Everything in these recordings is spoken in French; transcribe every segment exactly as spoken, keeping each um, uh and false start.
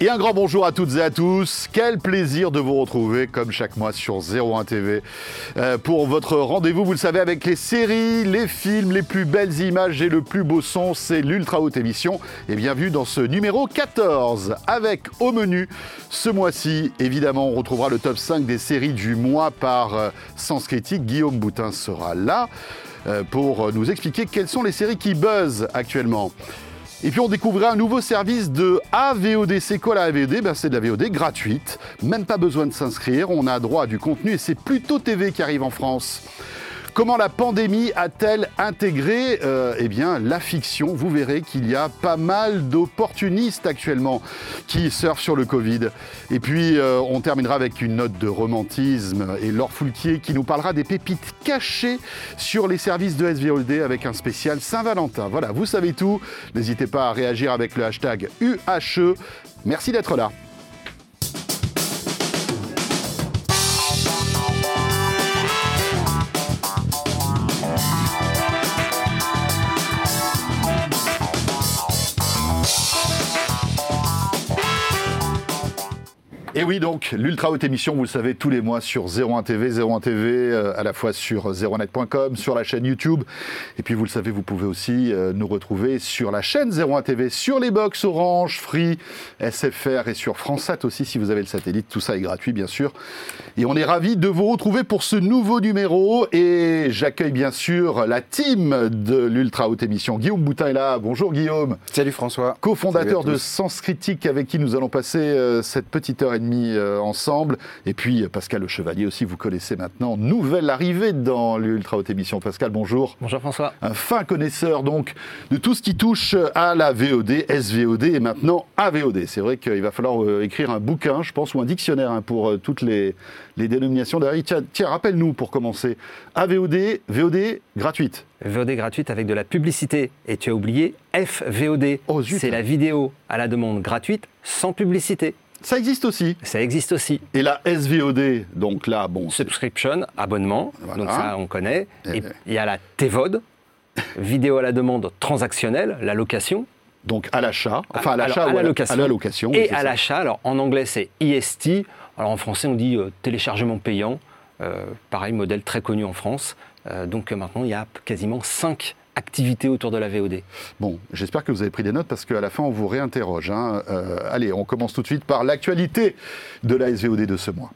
Et un grand bonjour à toutes et à tous. Quel plaisir de vous retrouver comme chaque mois sur zéro un T V euh, pour votre rendez-vous, vous le savez, avec les séries, les films, les plus belles images et le plus beau son. C'est l'ultra haute émission et bienvenue dans ce numéro quatorze avec au menu ce mois-ci. Évidemment, on retrouvera le top cinq des séries du mois par euh, Sens Critique. Guillaume Boutin sera là euh, pour nous expliquer quelles sont les séries qui buzzent actuellement. Et puis on découvrira un nouveau service de A V O D. C'est quoi la A V O D? Ben c'est de la V O D gratuite, même pas besoin de s'inscrire, on a droit à du contenu et c'est Pluto T V qui arrive en France. Comment la pandémie a-t-elle intégré euh, eh bien, la fiction? Vous verrez qu'il y a pas mal d'opportunistes actuellement qui surfent sur le Covid. Et puis, euh, on terminera avec une note de romantisme et Laure Foulquier qui nous parlera des pépites cachées sur les services de S V O D avec un spécial Saint-Valentin. Voilà, vous savez tout. N'hésitez pas à réagir avec le hashtag U H E. Merci d'être là. Et oui, donc, l'ultra haute émission, vous le savez, tous les mois sur zéro un T V, zéro un T V, euh, à la fois sur zéro un net point com, sur la chaîne YouTube. Et puis, vous le savez, vous pouvez aussi euh, nous retrouver sur la chaîne zéro un T V, sur les box Orange, Free, S F R et sur Fransat aussi, si vous avez le satellite. Tout ça est gratuit, bien sûr. Et on est ravis de vous retrouver pour ce nouveau numéro. Et j'accueille, bien sûr, la team de l'ultra haute émission. Guillaume Boutin est là. Bonjour, Guillaume. Salut, François. Co-fondateur de Sens Critique, avec qui nous allons passer euh, cette petite heure et demie ensemble. Et puis Pascal Le Chevalier aussi, vous connaissez maintenant, nouvelle arrivée dans l'ultra haute émission. Pascal, bonjour. Bonjour François. Un fin connaisseur donc de tout ce qui touche à la V O D, S V O D et maintenant A V O D. C'est vrai qu'il va falloir écrire un bouquin, je pense, ou un dictionnaire pour toutes les, les dénominations derrière. Tiens, tiens, rappelle-nous pour commencer. A V O D, V O D gratuite. V O D gratuite avec de la publicité. Et tu as oublié F V O D. Oh, zut, c'est hein. La vidéo à la demande gratuite sans publicité. Ça existe aussi. Ça existe aussi. Et la S V O D, donc là, bon... Subscription, abonnement, voilà. Donc ça, on connaît. Et il y a la T V O D, vidéo à la demande transactionnelle, la location. Donc à l'achat, enfin à l'achat alors, ou à la location. À la location et oui, à ça. L'achat, alors en anglais, c'est I S T. Alors en français, on dit euh, téléchargement payant. Euh, pareil, modèle très connu en France. Euh, donc euh, maintenant, il y a quasiment cinq activités autour de la V O D. Bon, j'espère que vous avez pris des notes parce qu'à la fin, on vous réinterroge. Hein. Euh, allez, on commence tout de suite par l'actualité de la S V O D de ce mois.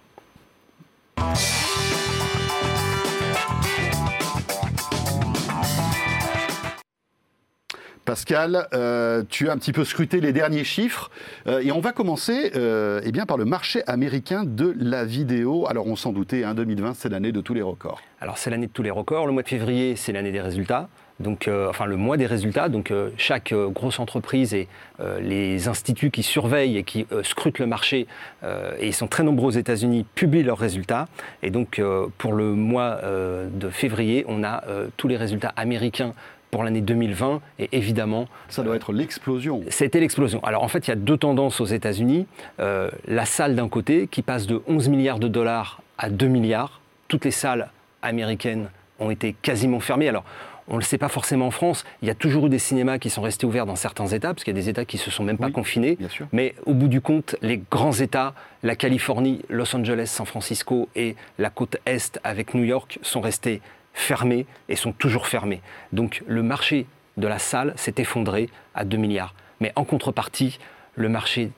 Pascal, euh, tu as un petit peu scruté les derniers chiffres euh, et on va commencer euh, eh bien, par le marché américain de la vidéo. Alors on s'en doutait, hein, deux mille vingt c'est l'année de tous les records. Alors c'est l'année de tous les records, le mois de février c'est l'année des résultats. Donc, euh, enfin le mois des résultats, donc euh, chaque euh, grosse entreprise et euh, les instituts qui surveillent et qui euh, scrutent le marché, euh, et ils sont très nombreux aux États-Unis, publient leurs résultats. Et donc euh, pour le mois euh, de février, on a euh, tous les résultats américains pour l'année deux mille vingt, et évidemment... Ça doit euh, être l'explosion. C'était l'explosion. Alors en fait, il y a deux tendances aux États-Unis. Euh, la salle d'un côté, qui passe de onze milliards de dollars à deux milliards. Toutes les salles américaines ont été quasiment fermées. Alors, on ne le sait pas forcément en France, il y a toujours eu des cinémas qui sont restés ouverts dans certains États, parce qu'il y a des États qui ne se sont même pas oui, confinés. Bien sûr. Mais au bout du compte, les grands États, la Californie, Los Angeles, San Francisco et la côte Est avec New York sont restés fermés et sont toujours fermés. Donc le marché de la salle s'est effondré à deux milliards. Mais en contrepartie, le marché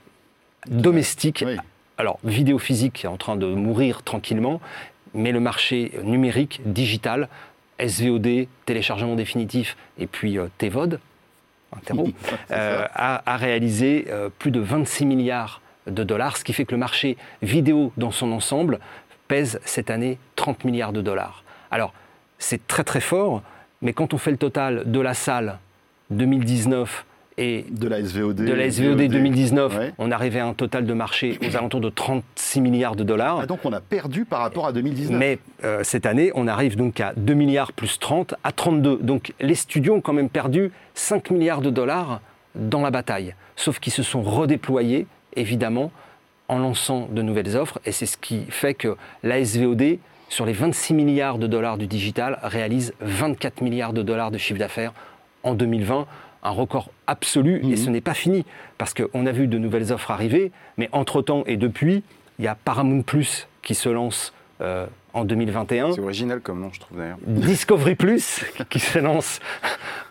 domestique, oui. Alors vidéo physique est en train de mourir tranquillement, mais le marché numérique, digital, S V O D, téléchargement définitif et puis euh, T V O D, interro, euh, a, a réalisé euh, plus de vingt-six milliards de dollars, ce qui fait que le marché vidéo dans son ensemble pèse cette année trente milliards de dollars. Alors, c'est très très fort, mais quand on fait le total de la salle deux mille dix-neuf et de la S V O D, de la S V O D, S V O D deux mille dix-neuf, ouais. On arrivait à un total de marché aux alentours de trente-six milliards de dollars. Ah, donc on a perdu par rapport à deux mille dix-neuf. Mais euh, cette année, on arrive donc à deux milliards plus trente, à trente-deux. Donc les studios ont quand même perdu cinq milliards de dollars dans la bataille. Sauf qu'ils se sont redéployés, évidemment, en lançant de nouvelles offres. Et c'est ce qui fait que la S V O D, sur les vingt-six milliards de dollars du digital, réalise vingt-quatre milliards de dollars de chiffre d'affaires en deux mille vingt. un record absolu, mmh. et ce n'est pas fini, parce qu'on a vu de nouvelles offres arriver, mais entre-temps et depuis, il y a Paramount Plus qui se lance euh, en deux mille vingt et un. C'est original comme nom, je trouve, d'ailleurs. Discovery Plus qui se lance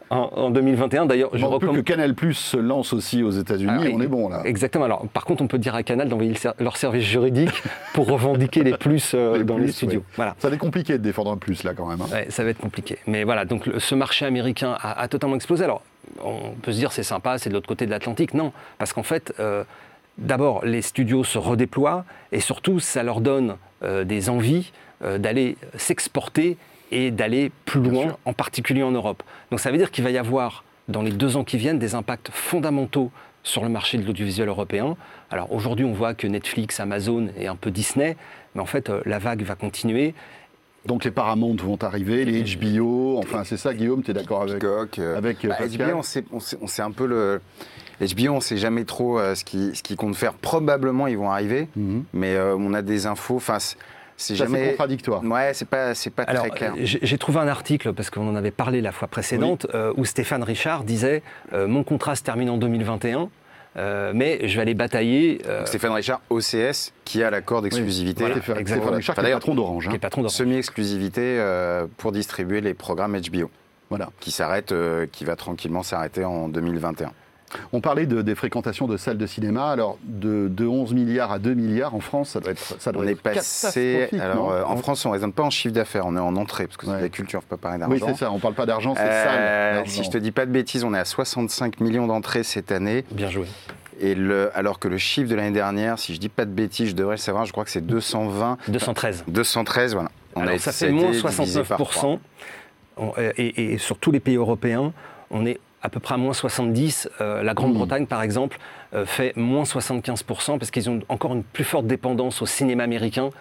en, en deux mille vingt et un. D'ailleurs, je recommande que Canal Plus se lance aussi aux États-Unis. Alors, on est bon, là. Exactement. Alors, par contre, on peut dire à Canal d'envoyer le ser- leur service juridique pour revendiquer les plus euh, les dans plus, les studios. Ouais. Voilà. Ça va être compliqué de défendre un plus, là, quand même. Hein. Ouais, ça va être compliqué. Mais voilà, donc le, ce marché américain a, a totalement explosé. Alors, on peut se dire c'est sympa, c'est de l'autre côté de l'Atlantique. Non, parce qu'en fait... Euh, D'abord, les studios se redéploient et surtout, ça leur donne euh, des envies euh, d'aller s'exporter et d'aller plus loin, en particulier en Europe. Donc ça veut dire qu'il va y avoir, dans les deux ans qui viennent, des impacts fondamentaux sur le marché de l'audiovisuel européen. Alors aujourd'hui, on voit que Netflix, Amazon et un peu Disney, mais en fait, euh, la vague va continuer. Donc les Paramount vont arriver, les H B O, enfin c'est ça Guillaume, tu es d'accord avec, avec bah, Pascal. H B O, on sait, on sait, on sait un peu le... H B O, on ne sait jamais trop euh, ce qu'ils ce qu'ils comptent faire. Probablement, ils vont arriver, mm-hmm. mais euh, on a des infos. Enfin, c'est, c'est ça, jamais c'est contradictoire. Ouais, c'est pas c'est pas Alors, très clair. J'ai trouvé un article parce qu'on en avait parlé la fois précédente, oui. euh, où Stéphane Richard disait euh, mon contrat se termine en deux mille vingt et un. Euh, mais je vais aller batailler. Euh... Stéphane Richard, O C S, qui a l'accord d'exclusivité. Oui, voilà, Stéphane, Stéphane Richard, enfin, qui est patron d'Orange. Hein. d'Orange. Semi-exclusivité euh, pour distribuer les programmes H B O. Voilà. Qui s'arrête, euh, qui va tranquillement s'arrêter en deux mille vingt et un. On parlait de, des fréquentations de salles de cinéma. Alors, de, de onze milliards à deux milliards en France, ça doit être, ça doit on être est passé, catastrophique. Alors, euh, en France, on ne raisonne pas en chiffre d'affaires, on est en entrée, parce que ouais. c'est de la culture, on ne peut pas parler d'argent. Oui, c'est ça, on ne parle pas d'argent, c'est euh, ça. Si je ne te dis pas de bêtises, on est à soixante-cinq millions d'entrées cette année. Bien joué. Et le, alors que le chiffre de l'année dernière, si je ne dis pas de bêtises, je devrais le savoir, je crois que c'est deux cent vingt... deux cent treize. deux cent treize, voilà. On alors, a, ça, ça fait moins soixante-neuf pour cent. On, et, et sur tous les pays européens, on est... à peu près à moins soixante-dix. Euh, la Grande-Bretagne, mmh. par exemple, euh, fait moins soixante-quinze pour cent parce qu'ils ont encore une plus forte dépendance au cinéma américain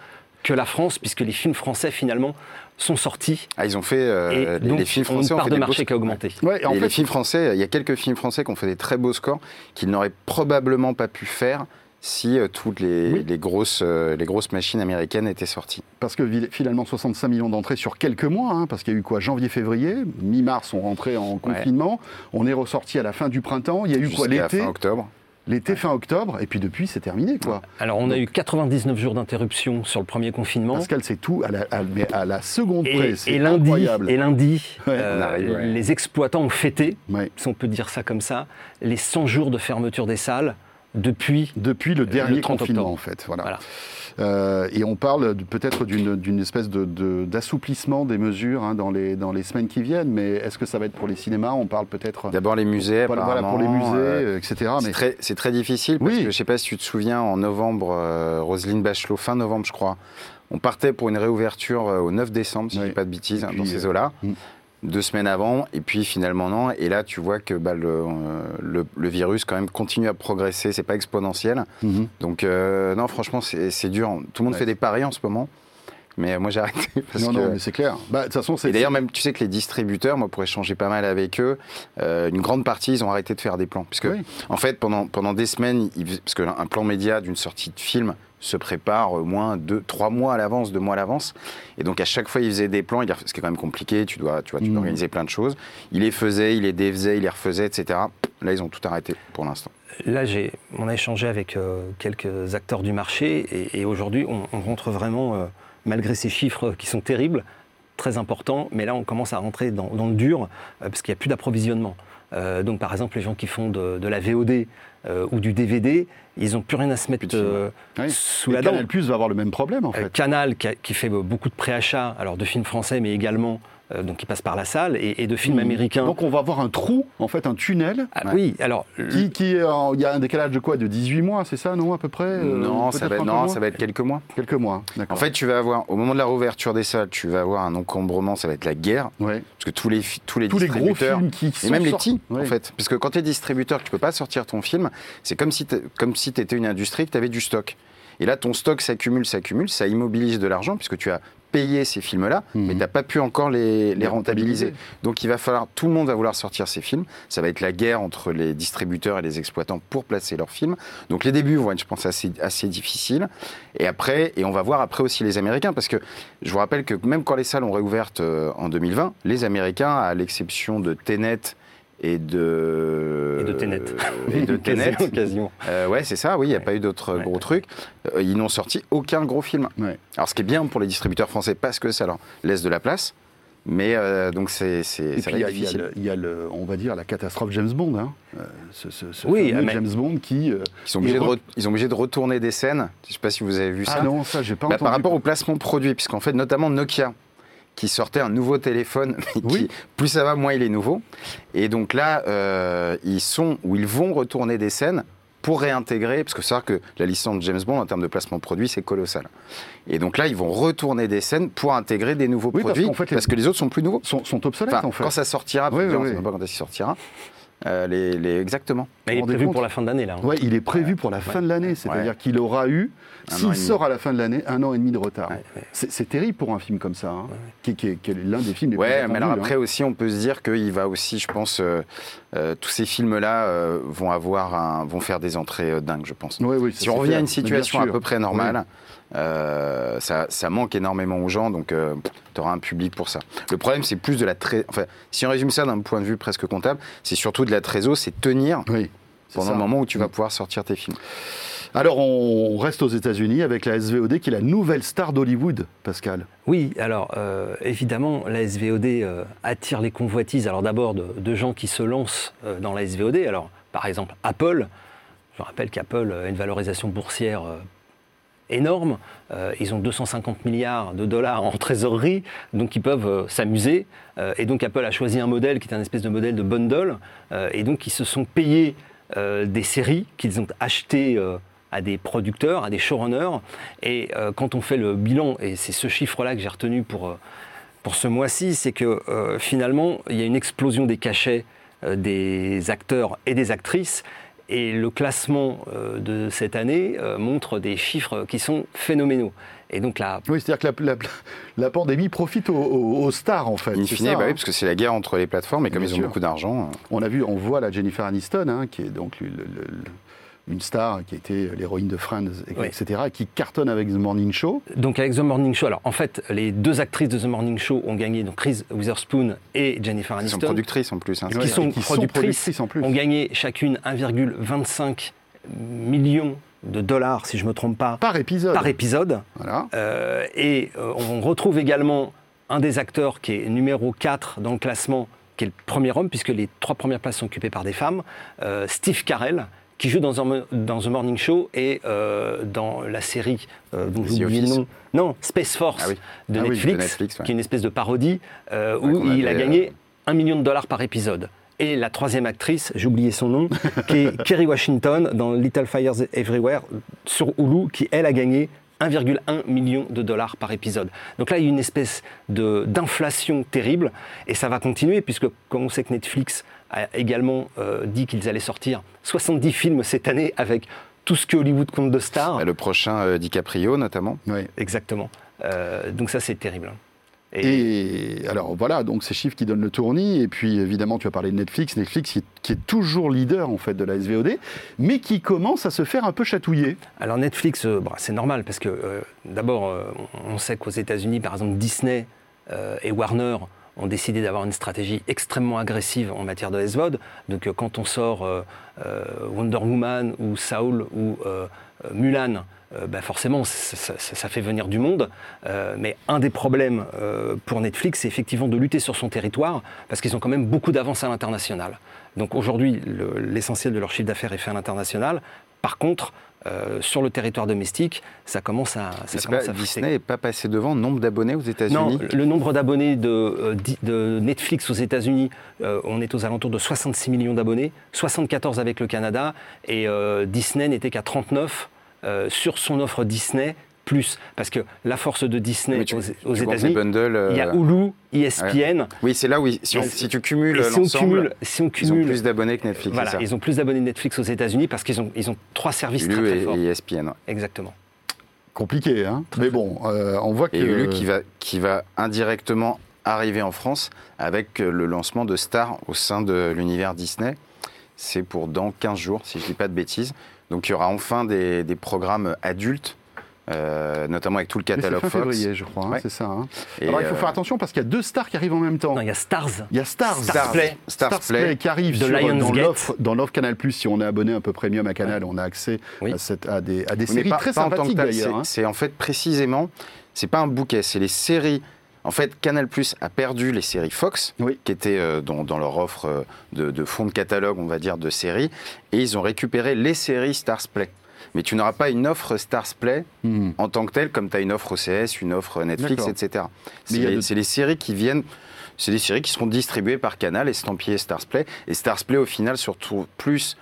que la France, puisque les films français, finalement, sont sortis. Ah, ils ont fait... Euh, et donc, les films français ont une part ont fait de marché beaux... qui a augmenté. Ouais, et en et fait... les films français, il y a quelques films français qui ont fait des très beaux scores qu'ils n'auraient probablement pas pu faire si euh, toutes les, oui. les, grosses, euh, les grosses machines américaines étaient sorties. Parce que finalement, soixante-cinq millions d'entrées sur quelques mois, hein, parce qu'il y a eu quoi, janvier-février, mi-mars, on rentrait en confinement, ouais. on est ressorti à la fin du printemps, il y a eu Jusqu'à quoi, l'été fin octobre. L'été, ouais. fin octobre, et puis depuis, c'est terminé, quoi. Alors, on Donc, a eu quatre-vingt-dix-neuf jours d'interruption sur le premier confinement. Pascal, c'est tout, à la, à, mais à la seconde et, près, c'est et lundi, incroyable. Et lundi, ouais. euh, arrive, ouais. les exploitants ont fêté, ouais. si on peut dire ça comme ça, les cent jours de fermeture des salles, Depuis, Depuis le dernier le confinement, octobre. En fait. Voilà. Voilà. Euh, et on parle de, peut-être d'une, d'une espèce de, de, d'assouplissement des mesures hein, dans, les, dans les semaines qui viennent, mais est-ce que ça va être pour les cinémas ? On parle peut-être... D'abord les musées, on parle, apparemment. Voilà, pour les musées, euh, et cetera. C'est, mais... très, c'est très difficile, parce oui. que je ne sais pas si tu te souviens, en novembre, euh, Roselyne Bachelot, fin novembre, je crois, on partait pour une réouverture euh, au neuf décembre, si oui. je ne dis pas de bêtises, puis, dans ces eaux-là. Euh, hum. Deux semaines avant, et puis finalement non. Et là, tu vois que bah, le, le, le virus, quand même, continue à progresser. C'est pas exponentiel. Mm-hmm. Donc, euh, non, franchement, c'est, c'est dur. Tout le monde ouais. fait des paris en ce moment. Mais moi, j'ai arrêté. Parce non, que... non, mais c'est clair. Bah, de toute façon, c'est... Et d'ailleurs, même, tu sais que les distributeurs, moi, pour échanger pas mal avec eux, euh, une grande partie, ils ont arrêté de faire des plans. Parce que, oui. en fait, pendant, pendant des semaines, ils... parce qu'un plan média d'une sortie de film se prépare au moins deux, trois mois à l'avance, deux mois à l'avance. Et donc, à chaque fois, ils faisaient des plans, ce qui est quand même compliqué, tu dois, tu vois, tu dois mmh. organiser plein de choses. Ils les faisaient, ils les défaisaient, ils les refaisaient, et cetera. Là, ils ont tout arrêté pour l'instant. Là, j'ai, on a échangé avec euh, quelques acteurs du marché et, et aujourd'hui, on, on rentre vraiment, euh, malgré ces chiffres qui sont terribles, très importants, mais là, on commence à rentrer dans, dans le dur euh, parce qu'il n'y a plus d'approvisionnement. Euh, donc, par exemple, les gens qui font de, de la V O D euh, ou du D V D, ils n'ont plus rien à se mettre euh, oui. sous et la dent. Canal Plus va avoir le même problème, en fait. Euh, Canal, qui, a, qui fait beaucoup de préachats, alors de films français, mais également, euh, donc qui passe par la salle, et, et de films mmh. américains. Donc, on va avoir un trou, en fait, un tunnel. Ah, oui, alors... Qui, qui, il euh, y a un décalage de quoi ? De dix-huit mois, c'est ça, non, à peu près euh, Non, ça va, non ça va être quelques mois. Quelques mois, d'accord. En fait, tu vas avoir, au moment de la réouverture des salles, tu vas avoir un encombrement, ça va être la guerre. Ouais. Parce que tous les, tous les tous distributeurs... Les gros films qui et même les petits, ouais. en fait. Parce que quand tu es distributeur, que tu ne peux pas sortir ton film, c'est comme si comme si tu étais une industrie, que tu avais du stock. Et là, ton stock s'accumule, s'accumule, ça immobilise de l'argent, puisque tu as payé ces films-là, mmh. mais tu n'as pas pu encore les, les rentabiliser. Donc, il va falloir, tout le monde va vouloir sortir ses films. Ça va être la guerre entre les distributeurs et les exploitants pour placer leurs films. Donc, les débuts vont être, je pense, assez, assez difficiles. Et après, et on va voir après aussi les Américains, parce que je vous rappelle que même quand les salles ont réouvert en deux mille vingt, les Américains, à l'exception de Tenet et de... Et de Ténet. Et de Ténet. Quasiment. Euh, ouais, c'est ça, oui, il n'y a ouais. pas eu d'autres ouais. gros trucs. Euh, ils n'ont sorti aucun gros film. Ouais. Alors, ce qui est bien pour les distributeurs français, parce que ça leur laisse de la place, mais euh, donc c'est, c'est, ça va être difficile. Il y a, le, on va dire, la catastrophe James Bond. Hein. Euh, ce, ce, ce oui, mais... James Bond qui... Euh, ils, sont obligés de re... ils sont obligés de retourner des scènes. Je ne sais pas si vous avez vu ça. Ah non, ça, j'ai pas bah, entendu. Par rapport au placement produit, puisqu'en fait, notamment Nokia, qui sortait un nouveau téléphone, mais qui, oui. plus ça va, moins il est nouveau. Et donc là, euh, ils sont ou ils vont retourner des scènes pour réintégrer, parce que c'est vrai que la licence de James Bond, en termes de placement produit, c'est colossal. Et donc là, ils vont retourner des scènes pour intégrer des nouveaux oui, produits, parce, qu'en fait, parce que les autres sont plus nouveaux. Sont, sont obsolètes, enfin, en fait. Quand ça sortira, oui, oui, on ne sait oui. pas quand ça sortira. Euh, les, les, exactement. Mais il est prévu pour la fin de l'année, là. Hein. Ouais, il est prévu pour la fin ouais. de l'année, c'est-à-dire ouais. qu'il aura eu, s'il sort à la fin de l'année, un an et demi de retard. Ouais, ouais. C'est, c'est terrible pour un film comme ça, hein, ouais. qui, qui, qui est l'un des films les ouais, plus attendus. Ouais, mais alors après hein. aussi, on peut se dire qu'il va aussi, je pense, euh, euh, tous ces films-là euh, vont avoir, un, vont faire des entrées euh, dingues, je pense. Ouais, oui, si on revient clair. à une situation à peu près normale. Oui. Euh, ça, ça manque énormément aux gens, donc euh, tu auras un public pour ça. Le problème, c'est plus de la trésor. Enfin, si on résume ça d'un point de vue presque comptable, c'est surtout de la trésor, c'est tenir oui, c'est pendant ça. le moment où tu vas oui. pouvoir sortir tes films. Alors, on reste aux États-Unis avec la S V O D qui est la nouvelle star d'Hollywood, Pascal. Oui, alors euh, évidemment, la S V O D euh, attire les convoitises. Alors d'abord de, de gens qui se lancent euh, dans la S V O D. Alors, par exemple, Apple. Je rappelle qu'Apple a une valorisation boursière. Euh, énorme, euh, ils ont deux cent cinquante milliards de dollars en trésorerie, donc ils peuvent euh, s'amuser, euh, et donc Apple a choisi un modèle qui est un espèce de modèle de bundle, euh, et donc ils se sont payés euh, des séries qu'ils ont achetées euh, à des producteurs, à des showrunners, et euh, quand on fait le bilan, et c'est ce chiffre-là que j'ai retenu pour, euh, pour ce mois-ci, c'est que euh, finalement, il y a une explosion des cachets euh, des acteurs et des actrices. Et le classement euh, de cette année euh, montre des chiffres qui sont phénoménaux. Et donc la... Oui, c'est-à-dire que la, la, la pandémie profite aux, aux, aux stars, en fait. In fine, bah hein. oui, parce que c'est la guerre entre les plateformes, et comme Bien ils sûr. ont beaucoup d'argent... Euh... On a vu, on voit la Jennifer Aniston, hein, qui est donc le, le, le, une star, qui était l'héroïne de Friends, et, oui. et cetera, qui cartonne avec The Morning Show. Donc avec The Morning Show, alors en fait, les deux actrices de The Morning Show ont gagné, donc Reese Witherspoon et Jennifer Aniston. Qui sont productrices en plus. Hein, qui, ouais, sont, qui productrices, sont productrices en plus. Ont gagné chacune un virgule vingt-cinq million de dollars, si je ne me trompe pas. Par épisode. Par épisode. Voilà. Euh, et euh, on retrouve également un des acteurs qui est numéro quatre dans le classement, qui est le premier homme, puisque les trois premières places sont occupées par des femmes, euh, Steve Carell, qui joue dans, un, dans The Morning Show et euh, dans la série euh, dont j'oublie le nom. Non, Space Force ah oui. de, ah Netflix, oui, de Netflix, ouais. qui est une espèce de parodie euh, ouais, où il a, a gagné un million de dollars par épisode. Et la troisième actrice, j'ai oublié son nom, qui est Kerry Washington dans Little Fires Everywhere sur Hulu, qui elle a gagné un virgule un million de dollars par épisode. Donc là, il y a une espèce de, d'inflation terrible et ça va continuer puisque comme on sait que Netflix a également euh, dit qu'ils allaient sortir soixante-dix films cette année avec tout ce que Hollywood compte de stars. Et le prochain euh, DiCaprio notamment. Oui. Exactement. Euh, donc ça c'est terrible. Et, et alors voilà, donc ces chiffres qui donnent le tournis, et puis évidemment tu as parlé de Netflix, Netflix qui est, qui est toujours leader en fait de la S V O D, mais qui commence à se faire un peu chatouiller. Alors Netflix, euh, bah, c'est normal parce que euh, d'abord euh, on sait qu'aux États-Unis par exemple Disney euh, et Warner ont décidé d'avoir une stratégie extrêmement agressive en matière de S V O D. Donc euh, quand on sort euh, euh, Wonder Woman ou Saul ou euh, Mulan, euh, bah forcément ça, ça, ça fait venir du monde. Euh, mais un des problèmes euh, pour Netflix, c'est effectivement de lutter sur son territoire parce qu'ils ont quand même beaucoup d'avance à l'international. Donc aujourd'hui, le, l'essentiel de leur chiffre d'affaires est fait à l'international. Par contre, Euh, sur le territoire domestique, ça commence à... Ça commence pas, à Disney n'est pas passé devant nombre d'abonnés aux États-Unis. Non, le nombre d'abonnés de, de Netflix aux États-Unis, euh, on est aux alentours de soixante-six millions d'abonnés, soixante-quatorze avec le Canada, et euh, Disney n'était qu'à trente-neuf euh, sur son offre Disney Plus. Parce que la force de Disney tu, aux, aux tu États-Unis, bundles, euh... il y a Hulu, E S P N. Ouais. Oui, c'est là où, si on, si tu cumules si l'ensemble, on cumule, si on cumule, ils ont plus d'abonnés que Netflix. Voilà, ils ont plus d'abonnés que Netflix aux États-Unis parce qu'ils ont, ils ont trois services Hulu très, très et, forts. Hulu et E S P N. Ouais. Exactement. Compliqué, hein. Très Mais bon, euh, on voit que... Et Hulu qui va, qui va indirectement arriver en France avec le lancement de Star au sein de l'univers Disney. C'est pour dans quinze jours, si je ne dis pas de bêtises. Donc il y aura enfin des, des programmes adultes Euh, notamment avec tout le catalogue Fox. C'est fin février, je crois, hein, ouais. c'est ça. Hein. Alors il faut euh... faire attention parce qu'il y a deux stars qui arrivent en même temps. Non, il y a Starz. Il y a Starz. Starz Play. Starz Play qui arrive sur, dans, l'offre, dans l'offre Canal Plus. Si on est abonné un peu premium à Canal, ouais. on a accès oui. à, cette, à des, à des séries pas, très pas sympathiques d'ailleurs. C'est, hein. c'est en fait précisément, c'est pas un bouquet, c'est les séries. En fait, Canal Plus a perdu les séries Fox, oui. qui étaient euh, dans, dans leur offre de, de fonds de catalogue, on va dire, de séries, et ils ont récupéré les séries Starz Play. Mais tu n'auras pas une offre Starz Play mmh. en tant que telle, comme tu as une offre O C S, une offre Netflix, D'accord. et cetera. C'est les, de... c'est les séries qui viennent, c'est des séries qui seront distribuées par Canal, estampillées Starz Play. Et Starz Play, au final, surtout plus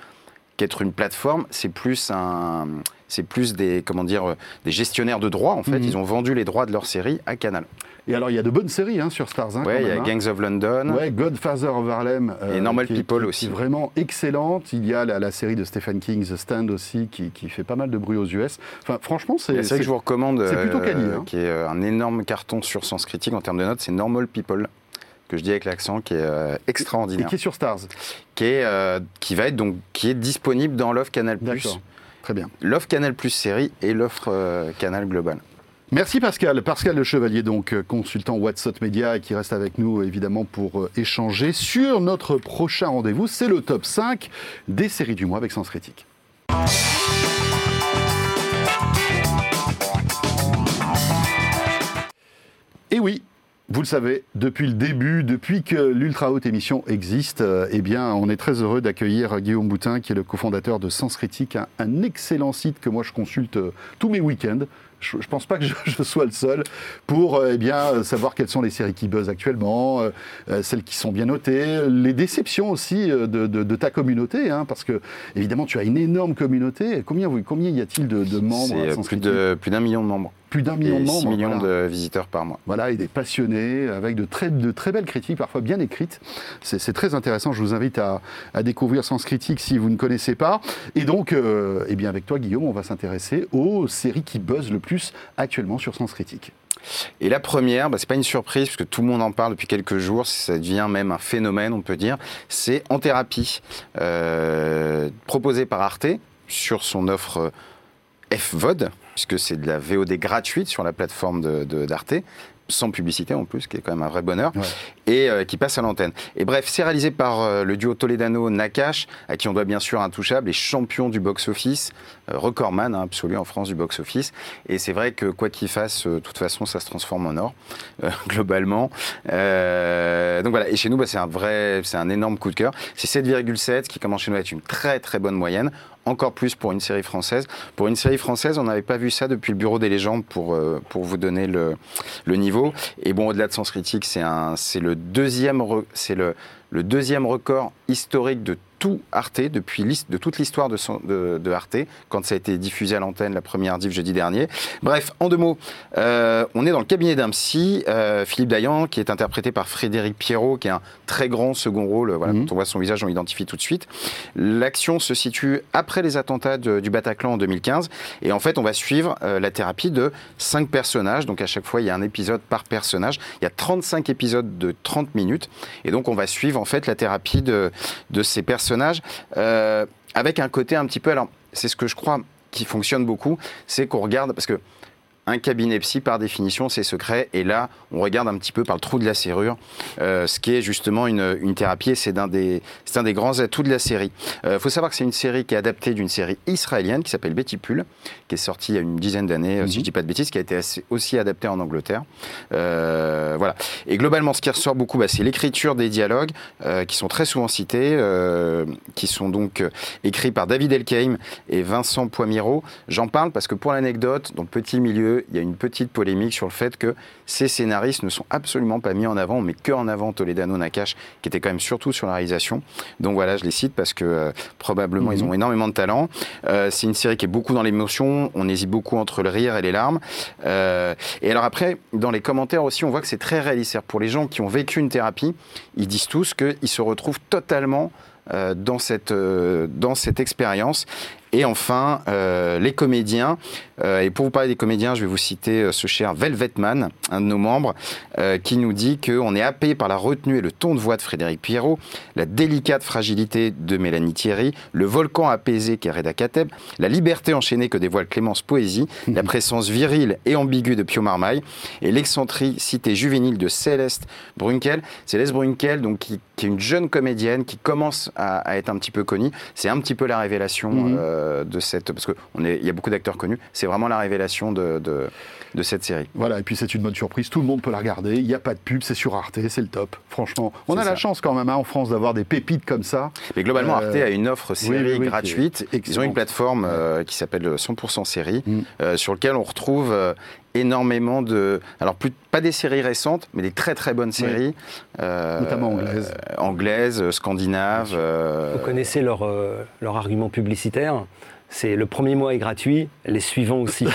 qu'être une plateforme, c'est plus un, c'est plus des, comment dire, des gestionnaires de droits. En fait, mmh. ils ont vendu les droits de leurs séries à Canal. Et alors, il y a de bonnes séries hein, sur Starz. Hein, oui, il y a hein. Gangs of London. Ouais, Godfather of Harlem. Euh, et Normal qui, People qui, aussi. Qui est vraiment excellente. Il y a la, la série de Stephen King, The Stand aussi, qui, qui fait pas mal de bruit aux U S. Enfin, franchement, c'est... La série que je vous recommande, c'est plutôt quali, euh, hein. qui est un énorme carton sur Sens Critique en termes de notes, c'est Normal People, que je dis avec l'accent, qui est euh, extraordinaire. Et qui est sur Starz. Qui est, euh, qui va être, donc, qui est disponible dans l'offre Canal+. D'accord, très bien. L'offre Canal+, série et l'offre euh, Canal Global. Merci Pascal. Pascal Le Chevalier, donc consultant WhatsApp Media, qui reste avec nous évidemment pour euh, échanger sur notre prochain rendez-vous. C'est le top cinq des séries du mois avec Sens Critique. Et oui, vous le savez, depuis le début, depuis que l'Ultra Haute Émission existe, euh, eh bien, on est très heureux d'accueillir Guillaume Boutin, qui est le cofondateur de Sens Critique, un, un excellent site que moi je consulte euh, tous mes week-ends. Je ne pense pas que je, je sois le seul pour euh, eh bien, savoir quelles sont les séries qui buzzent actuellement, euh, euh, celles qui sont bien notées, les déceptions aussi euh, de, de, de ta communauté, hein, parce que évidemment tu as une énorme communauté. Combien, oui, combien y a-t-il de, de membres à Sens Critique ? de, Plus d'un million de membres. Plus d'un million de membres. six millions voilà. de visiteurs par mois. Voilà, et des passionnés, avec de très, de très belles critiques, parfois bien écrites. C'est, c'est très intéressant, je vous invite à, à découvrir Sens Critique si vous ne connaissez pas. Et donc, euh, eh bien avec toi Guillaume, on va s'intéresser aux séries qui buzzent le plus actuellement sur Sens Critique. Et la première, bah, c'est pas une surprise, parce que tout le monde en parle depuis quelques jours, ça devient même un phénomène, on peut dire, c'est En Thérapie, euh, proposée par Arte, sur son offre F V O D, puisque c'est de la V O D gratuite sur la plateforme de, de, d'Arte, sans publicité en plus, qui est quand même un vrai bonheur, ouais. et euh, qui passe à l'antenne. Et bref, c'est réalisé par euh, le duo Toledano-Nakache, à qui on doit bien sûr Intouchable, les champions du box-office, euh, recordman hein, absolu en France du box-office. Et c'est vrai que quoi qu'il fasse, de euh, toute façon, ça se transforme en or, euh, globalement. Euh, donc voilà, et chez nous, bah, c'est un vrai, c'est un énorme coup de cœur. C'est sept virgule sept, qui commence chez nous à être une très très bonne moyenne. Encore plus pour une série française. Pour une série française, on n'avait pas vu ça depuis le Bureau des légendes pour, euh, pour vous donner le, le niveau. Et bon, au-delà de Sens Critique, c'est, un, c'est, le, deuxième re, c'est le, le deuxième record historique de tout Arte, depuis de toute l'histoire de, son, de, de Arte, quand ça a été diffusé à l'antenne, la première diff jeudi dernier. Bref, en deux mots, euh, on est dans le cabinet d'un psy, euh, Philippe Dayan, qui est interprété par Frédéric Pierrot, qui a un très grand second rôle, voilà, mmh. quand on voit son visage, on l'identifie tout de suite. L'action se situe après les attentats de, du Bataclan en deux mille quinze, et en fait, on va suivre euh, la thérapie de cinq personnages, donc à chaque fois, il y a un épisode par personnage, il y a trente-cinq épisodes de trente minutes, et donc on va suivre en fait la thérapie de, de ces personnages. Euh, avec un côté un petit peu, alors c'est ce que je crois qui fonctionne beaucoup, c'est qu'on regarde, parce que un cabinet psy par définition c'est secret, et là on regarde un petit peu par le trou de la serrure euh, ce qui est justement une, une thérapie, et c'est, d'un des, c'est un des grands atouts de la série. Il euh, faut savoir que c'est une série qui est adaptée d'une série israélienne qui s'appelle Betty Pull, qui est sortie il y a une dizaine d'années, mm-hmm. si je ne dis pas de bêtises, qui a été assez, aussi adaptée en Angleterre. Euh, voilà. Et globalement ce qui ressort beaucoup, bah, c'est l'écriture des dialogues euh, qui sont très souvent cités, euh, qui sont donc euh, écrits par David Elkaïm et Vincent Poimiro. J'en parle parce que pour l'anecdote, dans le petit milieu, il y a une petite polémique sur le fait que ces scénaristes ne sont absolument pas mis en avant, mais que en avant Toledano-Nakache, qui était quand même surtout sur la réalisation. Donc voilà, je les cite parce que euh, probablement mm-hmm. ils ont énormément de talent. Euh, c'est une série qui est beaucoup dans l'émotion, on hésite beaucoup entre le rire et les larmes. Euh, et alors après, dans les commentaires aussi, on voit que c'est très réaliste. Pour les gens qui ont vécu une thérapie, ils disent tous qu'ils se retrouvent totalement euh, dans cette, euh, dans cette expérience. Et enfin, euh, les comédiens. Euh, et pour vous parler des comédiens, je vais vous citer ce cher Velvetman, un de nos membres, euh, qui nous dit qu'on est happé par la retenue et le ton de voix de Frédéric Pierrot, la délicate fragilité de Mélanie Thierry, le volcan apaisé qu'est Reda Kateb, la liberté enchaînée que dévoile Clémence Poésie, la présence virile et ambiguë de Pio Marmaille et l'excentricité juvénile de Céleste Brunkel. Céleste Brunkel, donc, qui, qui est une jeune comédienne qui commence à, à être un petit peu connue. C'est un petit peu la révélation mmh. euh, de cette... Parce qu'il y a beaucoup d'acteurs connus. C'est vraiment la révélation de, de, de cette série. Voilà, et puis c'est une bonne surprise. Tout le monde peut la regarder. Il n'y a pas de pub, c'est sur Arte, c'est le top. Franchement, on c'est a ça. la chance quand même hein, en France d'avoir des pépites comme ça. Mais globalement, euh... Arte a une offre série oui, oui, gratuite. Oui, Ils ont une plateforme euh, qui s'appelle cent pour cent série, mmh. euh, sur laquelle on retrouve... Euh, énormément de... Alors, plus, pas des séries récentes, mais des très très bonnes séries. Oui. Euh, Notamment anglaises. Euh, anglaises, scandinaves. Euh... Vous connaissez leur, euh, leur argument publicitaire. C'est le premier mois est gratuit, les suivants aussi.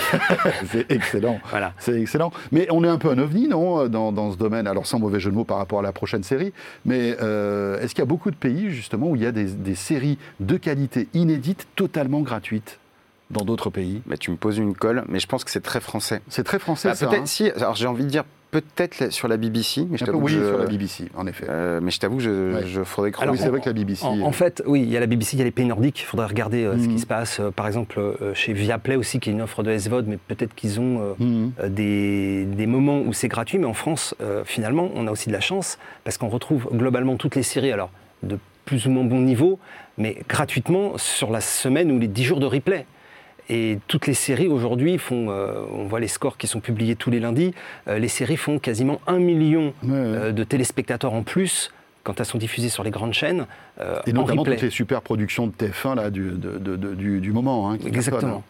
C'est excellent. Voilà. C'est excellent. Mais on est un peu un ovni, non, dans, dans ce domaine. Alors, sans mauvais jeu de mots par rapport à la prochaine série. Mais euh, est-ce qu'il y a beaucoup de pays, justement, où il y a des, des séries de qualité inédites, totalement gratuites ? Dans d'autres pays. Bah, tu me poses une colle, mais je pense que c'est très français. C'est très français, bah, ça. Peut-être hein. si. Alors j'ai envie de dire peut-être sur la B B C, mais je t'avoue. Oui, je... sur la B B C, en effet. Euh, mais je t'avoue, je, ouais. je faudrait croire. Oui, c'est vrai que la B B C. En, en fait, oui, il y a la B B C, il y a les pays nordiques. Il faudrait regarder euh, mm-hmm. ce qui se passe. Euh, par exemple, euh, chez Viaplay aussi, qui est une offre de S V O D, mais peut-être qu'ils ont euh, mm-hmm. des, des moments où c'est gratuit. Mais en France, euh, finalement, on a aussi de la chance parce qu'on retrouve globalement toutes les séries. Alors de plus ou moins bon niveau, mais gratuitement sur la semaine ou les dix jours de replay. Et toutes les séries aujourd'hui font, euh, on voit les scores qui sont publiés tous les lundis, euh, les séries font quasiment un million ouais, ouais. Euh, de téléspectateurs en plus quand elles sont diffusées sur les grandes chaînes. Euh, Et notamment en toutes les super productions de T F un là, du, de, de, de, du, du moment. Hein, exactement.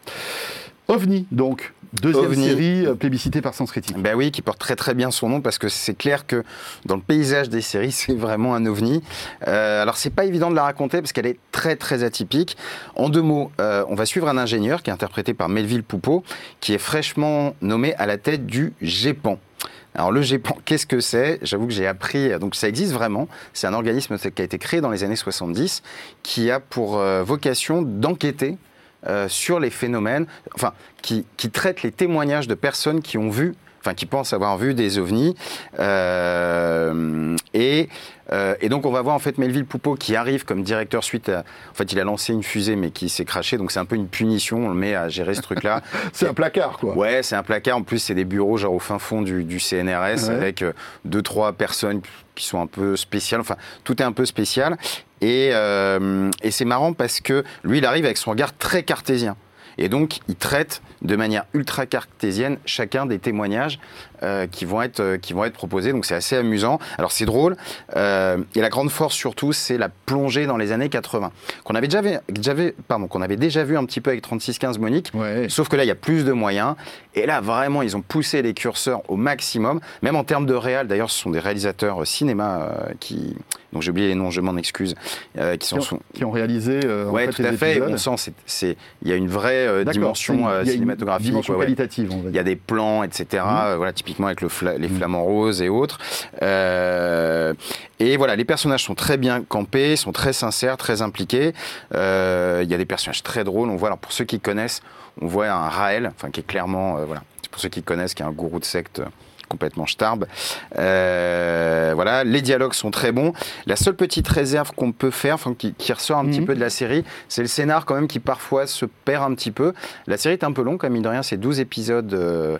OVNI, donc, deuxième OVNI. série euh, plébiscitée par Sens Critique. Ben oui, qui porte très très bien son nom, parce que c'est clair que dans le paysage des séries, c'est vraiment un ovni. Euh, alors, c'est pas évident de la raconter, parce qu'elle est très très atypique. En deux mots, euh, on va suivre un ingénieur, qui est interprété par Melvil Poupaud, qui est fraîchement nommé à la tête du GEPAN. Alors le GEPAN, qu'est-ce que c'est ? J'avoue que j'ai appris, donc ça existe vraiment, c'est un organisme qui a été créé dans les années soixante-dix, qui a pour euh, vocation d'enquêter Euh, sur les phénomènes, enfin, qui, qui traite les témoignages de personnes qui ont vu, enfin, qui pensent avoir vu des ovnis. Euh, et, euh, et donc, on va voir, en fait, Melvil Poupaud qui arrive comme directeur suite à... En fait, il a lancé une fusée, mais qui s'est crashée, donc c'est un peu une punition, on le met à gérer ce truc-là. C'est et, un placard, quoi. Ouais, c'est un placard. En plus, c'est des bureaux, genre, au fin fond du, du C N R S, ouais. avec euh, deux, trois personnes qui sont un peu spéciales. Enfin, tout est un peu spécial. Et, euh, et c'est marrant parce que lui, il arrive avec son regard très cartésien. Et donc, il traite de manière ultra cartésienne chacun des témoignages euh, qui vont être, euh, qui vont être proposés. Donc, c'est assez amusant. Alors, c'est drôle. Euh, et la grande force, surtout, c'est la plongée dans les années quatre-vingts. Qu'on avait déjà vu, déjà vu, pardon, qu'on avait déjà vu un petit peu avec trente-six quinze Monique. Ouais. Sauf que là, il y a plus de moyens. Et là, vraiment, ils ont poussé les curseurs au maximum. Même en termes de réal. D'ailleurs, ce sont des réalisateurs cinéma euh, qui... Donc, j'ai oublié les noms, je m'en excuse. Euh, qui, sont, qui, ont, qui ont réalisé euh, ouais, en fait, tout à fait. On sent, il y a une vraie... dimension euh, cinématographique, dimension ouais, qualitative, on va dire. Il y a des plans, et cetera. Mmh. Voilà, typiquement avec le fla- les mmh. flamants roses et autres. Euh, et voilà, les personnages sont très bien campés, sont très sincères, très impliqués. Euh, il y a des personnages très drôles. On voit, alors pour ceux qui connaissent, on voit un Raël, enfin qui est clairement, euh, voilà, pour ceux qui connaissent, qui est un gourou de secte. Complètement starbe. Euh, voilà, les dialogues sont très bons. La seule petite réserve qu'on peut faire, enfin, qui, qui ressort un mmh. petit peu de la série, c'est le scénar quand même qui parfois se perd un petit peu. La série est un peu longue, comme mine de rien, c'est douze épisodes euh,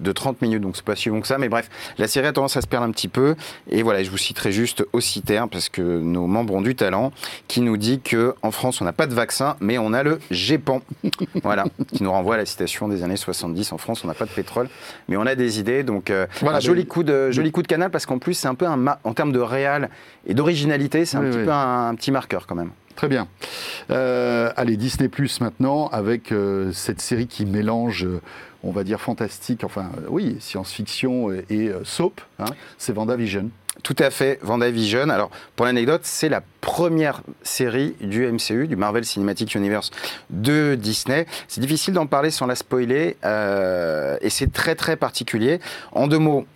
de trente minutes, donc c'est pas si long que ça, mais bref, la série a tendance à se perdre un petit peu. Et voilà, je vous citerai juste Auciter, parce que nos membres ont du talent, qui nous dit qu'en France, on n'a pas de vaccin, mais on a le GEPAN. Voilà, qui nous renvoie à la citation des années soixante-dix. En France, on n'a pas de pétrole, mais on a des idées. Donc, euh, voilà, un joli, coup de, joli coup de canal, parce qu'en plus, c'est un peu, un ma- en termes de réal et d'originalité, c'est un oui, petit oui. peu un, un petit marqueur quand même. Très bien. Euh, allez, Disney Plus maintenant, avec euh, cette série qui mélange... Euh, on va dire fantastique, enfin oui, science-fiction et, et euh, soap, hein, c'est WandaVision. Tout à fait, WandaVision. Alors, pour l'anecdote, c'est la première série du M C U, du Marvel Cinematic Universe de Disney. C'est difficile d'en parler sans la spoiler, euh, et c'est très très particulier. En deux mots,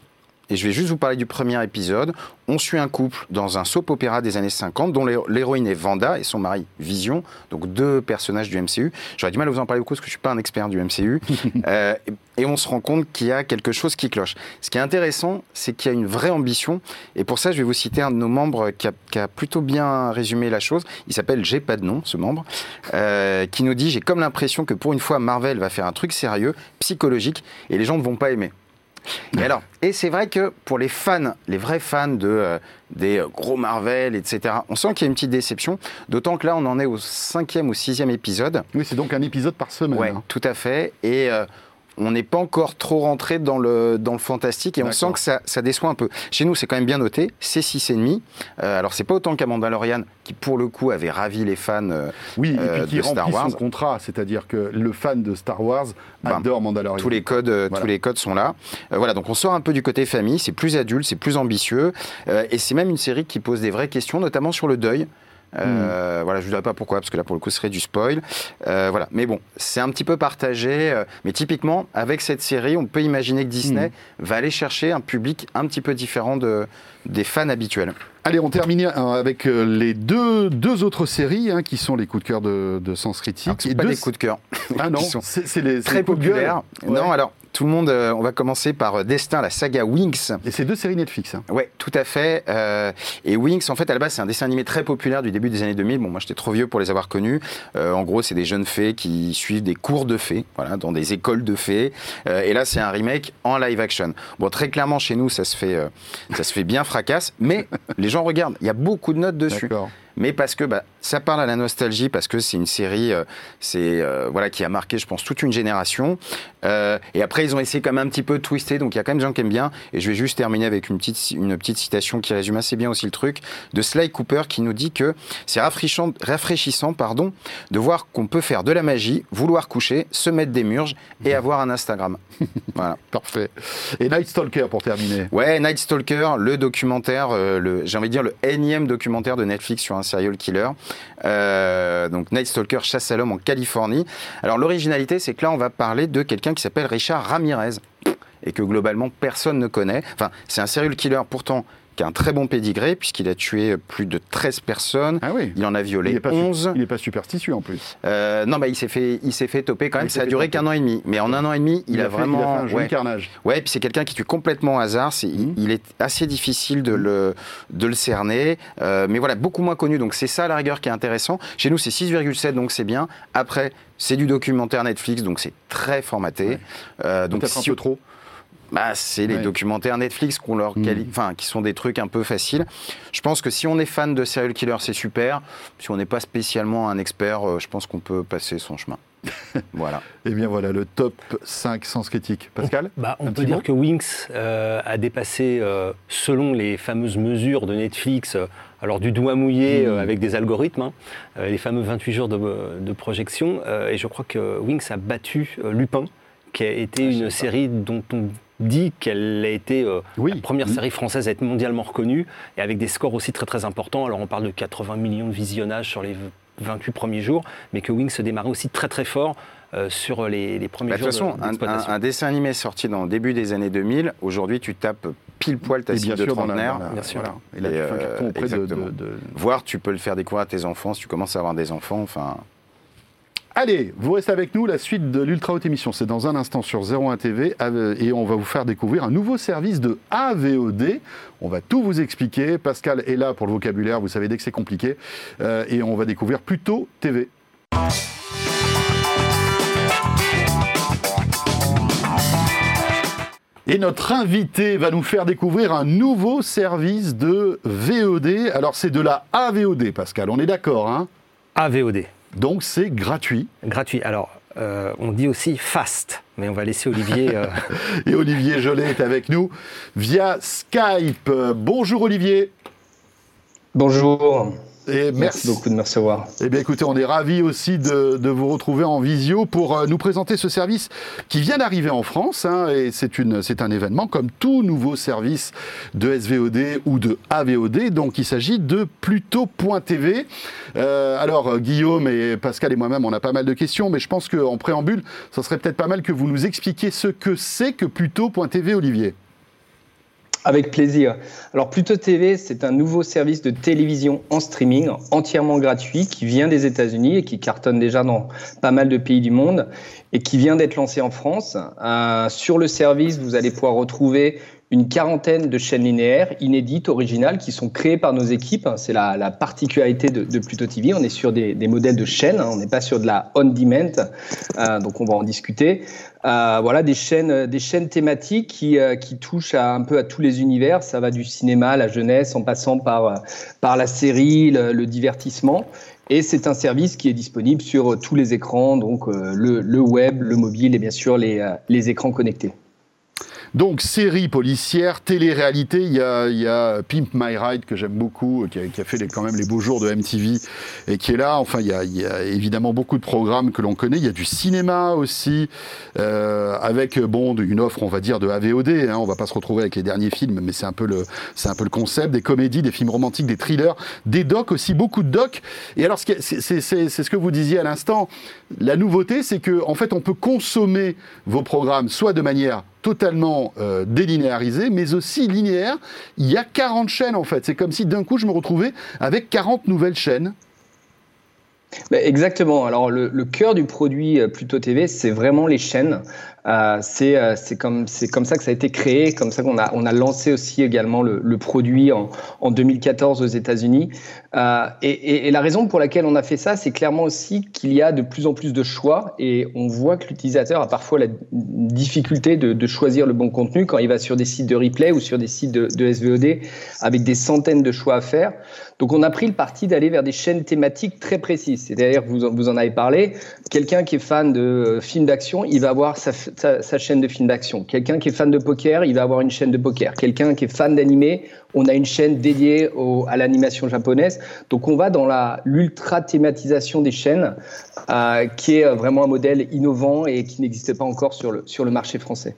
Et je vais juste vous parler du premier épisode. On suit un couple dans un soap-opéra des années cinquante, dont l'héroïne est Wanda et son mari Vision, donc deux personnages du M C U. J'aurais du mal à vous en parler beaucoup parce que je ne suis pas un expert du M C U. euh, et on se rend compte qu'il y a quelque chose qui cloche. Ce qui est intéressant, c'est qu'il y a une vraie ambition. Et pour ça, je vais vous citer un de nos membres qui a, qui a plutôt bien résumé la chose. Il s'appelle « J'ai pas de nom », ce membre, euh, qui nous dit « J'ai comme l'impression que pour une fois, Marvel va faire un truc sérieux, psychologique, et les gens ne vont pas aimer. » Et alors, et c'est vrai que pour les fans, les vrais fans de, euh, des gros Marvel, et cetera, on sent qu'il y a une petite déception, d'autant que là, on en est au cinquième ou sixième épisode. Oui, c'est donc un épisode par semaine. Oui, hein. Tout à fait. Et euh, on n'est pas encore trop rentré dans le, dans le fantastique et D'accord. on sent que ça, ça déçoit un peu. Chez nous, c'est quand même bien noté, c'est six virgule cinq. Euh, alors, c'est pas autant qu'à Mandalorian, qui pour le coup avait ravi les fans euh, oui, et puis qui de Star Wars. Son contrat, c'est-à-dire que le fan de Star Wars adore ben, Mandalorian. Tous les codes, voilà. tous les codes sont là. Euh, voilà, donc on sort un peu du côté famille, c'est plus adulte, c'est plus ambitieux, euh, et c'est même une série qui pose des vraies questions, notamment sur le deuil. Euh, mmh. Voilà, je ne vous dirai pas pourquoi, parce que là pour le coup ce serait du spoil. Euh, voilà, mais bon, c'est un petit peu partagé. Euh, mais typiquement, avec cette série, on peut imaginer que Disney mmh. va aller chercher un public un petit peu différent de, des fans habituels. Allez, on termine avec les deux, deux autres séries hein, qui sont les coups de cœur de, de Sens Critique. Alors, ce ne sont pas deux... des coups de cœur. Ah non, c'est, c'est les, très populaires. Ouais. Non, alors. Tout le monde, euh, on va commencer par euh, Destin, la saga Wings. Et c'est deux séries Netflix. Hein. Oui, tout à fait. Euh, et Wings, en fait, à la base, c'est un dessin animé très populaire du début des années deux mille. Bon, moi, j'étais trop vieux pour les avoir connus. Euh, en gros, c'est des jeunes fées qui suivent des cours de fées, voilà, dans des écoles de fées. Euh, et là, c'est un remake en live action. Bon, très clairement, chez nous, ça se fait, euh, ça se fait bien fracasse, mais les gens regardent. Il y a beaucoup de notes dessus. D'accord. Mais parce que bah, ça parle à la nostalgie, parce que c'est une série euh, c'est, euh, voilà, qui a marqué, je pense, toute une génération. Euh, et après, ils ont essayé quand même un petit peu de twister, donc il y a quand même des gens qui aiment bien. Et je vais juste terminer avec une petite, une petite citation qui résume assez bien aussi le truc, de Sly Cooper qui nous dit que c'est rafraîchissant, rafraîchissant pardon, de voir qu'on peut faire de la magie, vouloir coucher, se mettre des murges et avoir un Instagram. Voilà. Parfait. Et Night Stalker pour terminer. Ouais, Night Stalker, le documentaire, euh, le, j'ai envie de dire le énième documentaire de Netflix sur un serial killer. Euh, donc Night Stalker chasse à l'homme en Californie. Alors l'originalité, c'est que là, on va parler de quelqu'un qui s'appelle Richard Ramirez et que globalement, personne ne connaît. Enfin, c'est un serial killer pourtant qui a un très bon pédigré puisqu'il a tué plus de treize personnes. Ah oui. Il en a violé il est onze. Su- il n'est pas superstitieux en plus. Euh, non, bah, il, s'est fait, il s'est fait toper quand même. Ça a duré qu'un an et demi. Mais en un an et demi, il, il a, a fait, vraiment... Il a fait un joli ouais. carnage. Ouais, puis c'est quelqu'un qui tue complètement au hasard. C'est, mmh. il, il est assez difficile de le, de le cerner. Euh, mais voilà, beaucoup moins connu. Donc c'est ça à la rigueur qui est intéressant. Chez nous, c'est six virgule sept, donc c'est bien. Après, c'est du documentaire Netflix, donc c'est très formaté. Ouais. Euh, donc, Peut-être si... un peu trop Bah, c'est les ouais. documentaires Netflix qu'on leur quali- mmh. qui sont des trucs un peu faciles. Je pense que si on est fan de serial killer, c'est super. Si on n'est pas spécialement un expert, euh, je pense qu'on peut passer son chemin. Voilà. Et bien voilà, le top cinq Sens Critique. Pascal ? On, bah, on peut dire que Wings euh, a dépassé, euh, selon les fameuses mesures de Netflix, euh, alors du doigt mouillé mmh. euh, avec des algorithmes, hein, euh, les fameux vingt-huit jours de, de projection. Euh, et je crois que Wings a battu euh, Lupin, qui a été ah, une série pas. dont on dit qu'elle a été euh, oui, la première oui. série française à être mondialement reconnue et avec des scores aussi très très importants. Alors on parle de quatre-vingts millions de visionnages sur les vingt-huit premiers jours, mais que Wings se démarrait aussi très très fort euh, sur les, les premiers bah, jours d'exploitation. De toute façon, un, un, un dessin animé sorti dans le début des années deux mille, aujourd'hui tu tapes pile poil ta cible de trentenaire. Bien sûr. Voilà. Et là, et là, tu fais un carton auprès exactement. de, de, de... Voire tu peux le faire découvrir à tes enfants si tu commences à avoir des enfants, enfin... Allez, vous restez avec nous, la suite de l'Ultra Haute Émission, c'est dans un instant sur zéro un T V et on va vous faire découvrir un nouveau service de A V O D. On va tout vous expliquer, Pascal est là pour le vocabulaire, vous savez dès que c'est compliqué, euh, et on va découvrir Pluto T V. Et notre invité va nous faire découvrir un nouveau service de V O D, alors c'est de la A V O D Pascal, on est d'accord hein ? A V O D. Donc c'est gratuit. Gratuit. Alors, euh, on dit aussi fast, mais on va laisser Olivier... Euh... Et Olivier Jolet est avec nous via Skype. Bonjour Olivier. Bonjour. Et merci. merci beaucoup de me recevoir. Eh bien écoutez, on est ravis aussi de, de vous retrouver en visio pour euh, nous présenter ce service qui vient d'arriver en France. Hein, et c'est, une, c'est un événement comme tout nouveau service de S V O D ou de A V O D. Donc il s'agit de Pluto point T V. Euh, alors Guillaume et Pascal et moi-même, on a pas mal de questions, mais je pense qu'en préambule, ça serait peut-être pas mal que vous nous expliquiez ce que c'est que Pluto point T V, Olivier. Avec plaisir. Alors Pluto T V, c'est un nouveau service de télévision en streaming entièrement gratuit qui vient des États-Unis et qui cartonne déjà dans pas mal de pays du monde et qui vient d'être lancé en France. Euh, sur le service, vous allez pouvoir retrouver une quarantaine de chaînes linéaires inédites, originales, qui sont créées par nos équipes. C'est la, la particularité de, de Pluto T V. On est sur des, des modèles de chaînes, hein. On n'est pas sur de la on-demand, euh, donc on va en discuter. Euh, voilà, des chaînes, des chaînes thématiques qui, euh, qui touchent à, un peu à tous les univers. Ça va du cinéma à la jeunesse, en passant par, par la série, le, le divertissement. Et c'est un service qui est disponible sur tous les écrans, donc euh, le, le web, le mobile et bien sûr les, euh, les écrans connectés. Donc, séries policières, télé-réalité, il y a, il y a Pimp My Ride que j'aime beaucoup, qui a, qui a fait les, quand même les beaux jours de M T V et qui est là. Enfin, il y a, il y a évidemment beaucoup de programmes que l'on connaît. Il y a du cinéma aussi, euh, avec bon, une offre, on va dire, de A V O D. Hein. On ne va pas se retrouver avec les derniers films, mais c'est un peu le, c'est un peu le concept. Des comédies, des films romantiques, des thrillers, des docs aussi, beaucoup de docs. Et alors, c'est, c'est, c'est, c'est ce que vous disiez à l'instant. La nouveauté, c'est qu'en fait, on peut consommer vos programmes, soit de manière totalement euh, délinéarisé, mais aussi linéaire. Il y a quarante chaînes, en fait. C'est comme si, d'un coup, je me retrouvais avec quarante nouvelles chaînes. Ben exactement. Alors, le, le cœur du produit Pluto T V, c'est vraiment les chaînes. Euh, c'est, euh, c'est, comme, c'est comme ça que ça a été créé, comme ça qu'on a, on a lancé aussi également le, le produit en, en deux mille quatorze aux États-Unis. Euh, et, et, et la raison pour laquelle on a fait ça, c'est clairement aussi qu'il y a de plus en plus de choix et on voit que l'utilisateur a parfois la difficulté de, de choisir le bon contenu quand il va sur des sites de replay ou sur des sites de, de S V O D avec des centaines de choix à faire. Donc on a pris le parti d'aller vers des chaînes thématiques très précises. C'est-à-dire que vous, vous en avez parlé, quelqu'un qui est fan de films d'action, il va avoir sa Sa, sa chaîne de films d'action. Quelqu'un qui est fan de poker, il va avoir une chaîne de poker. Quelqu'un qui est fan d'animé, on a une chaîne dédiée au, à l'animation japonaise. Donc on va dans la, l'ultra-thématisation des chaînes, euh, qui est vraiment un modèle innovant et qui n'existait pas encore sur le, sur le marché français.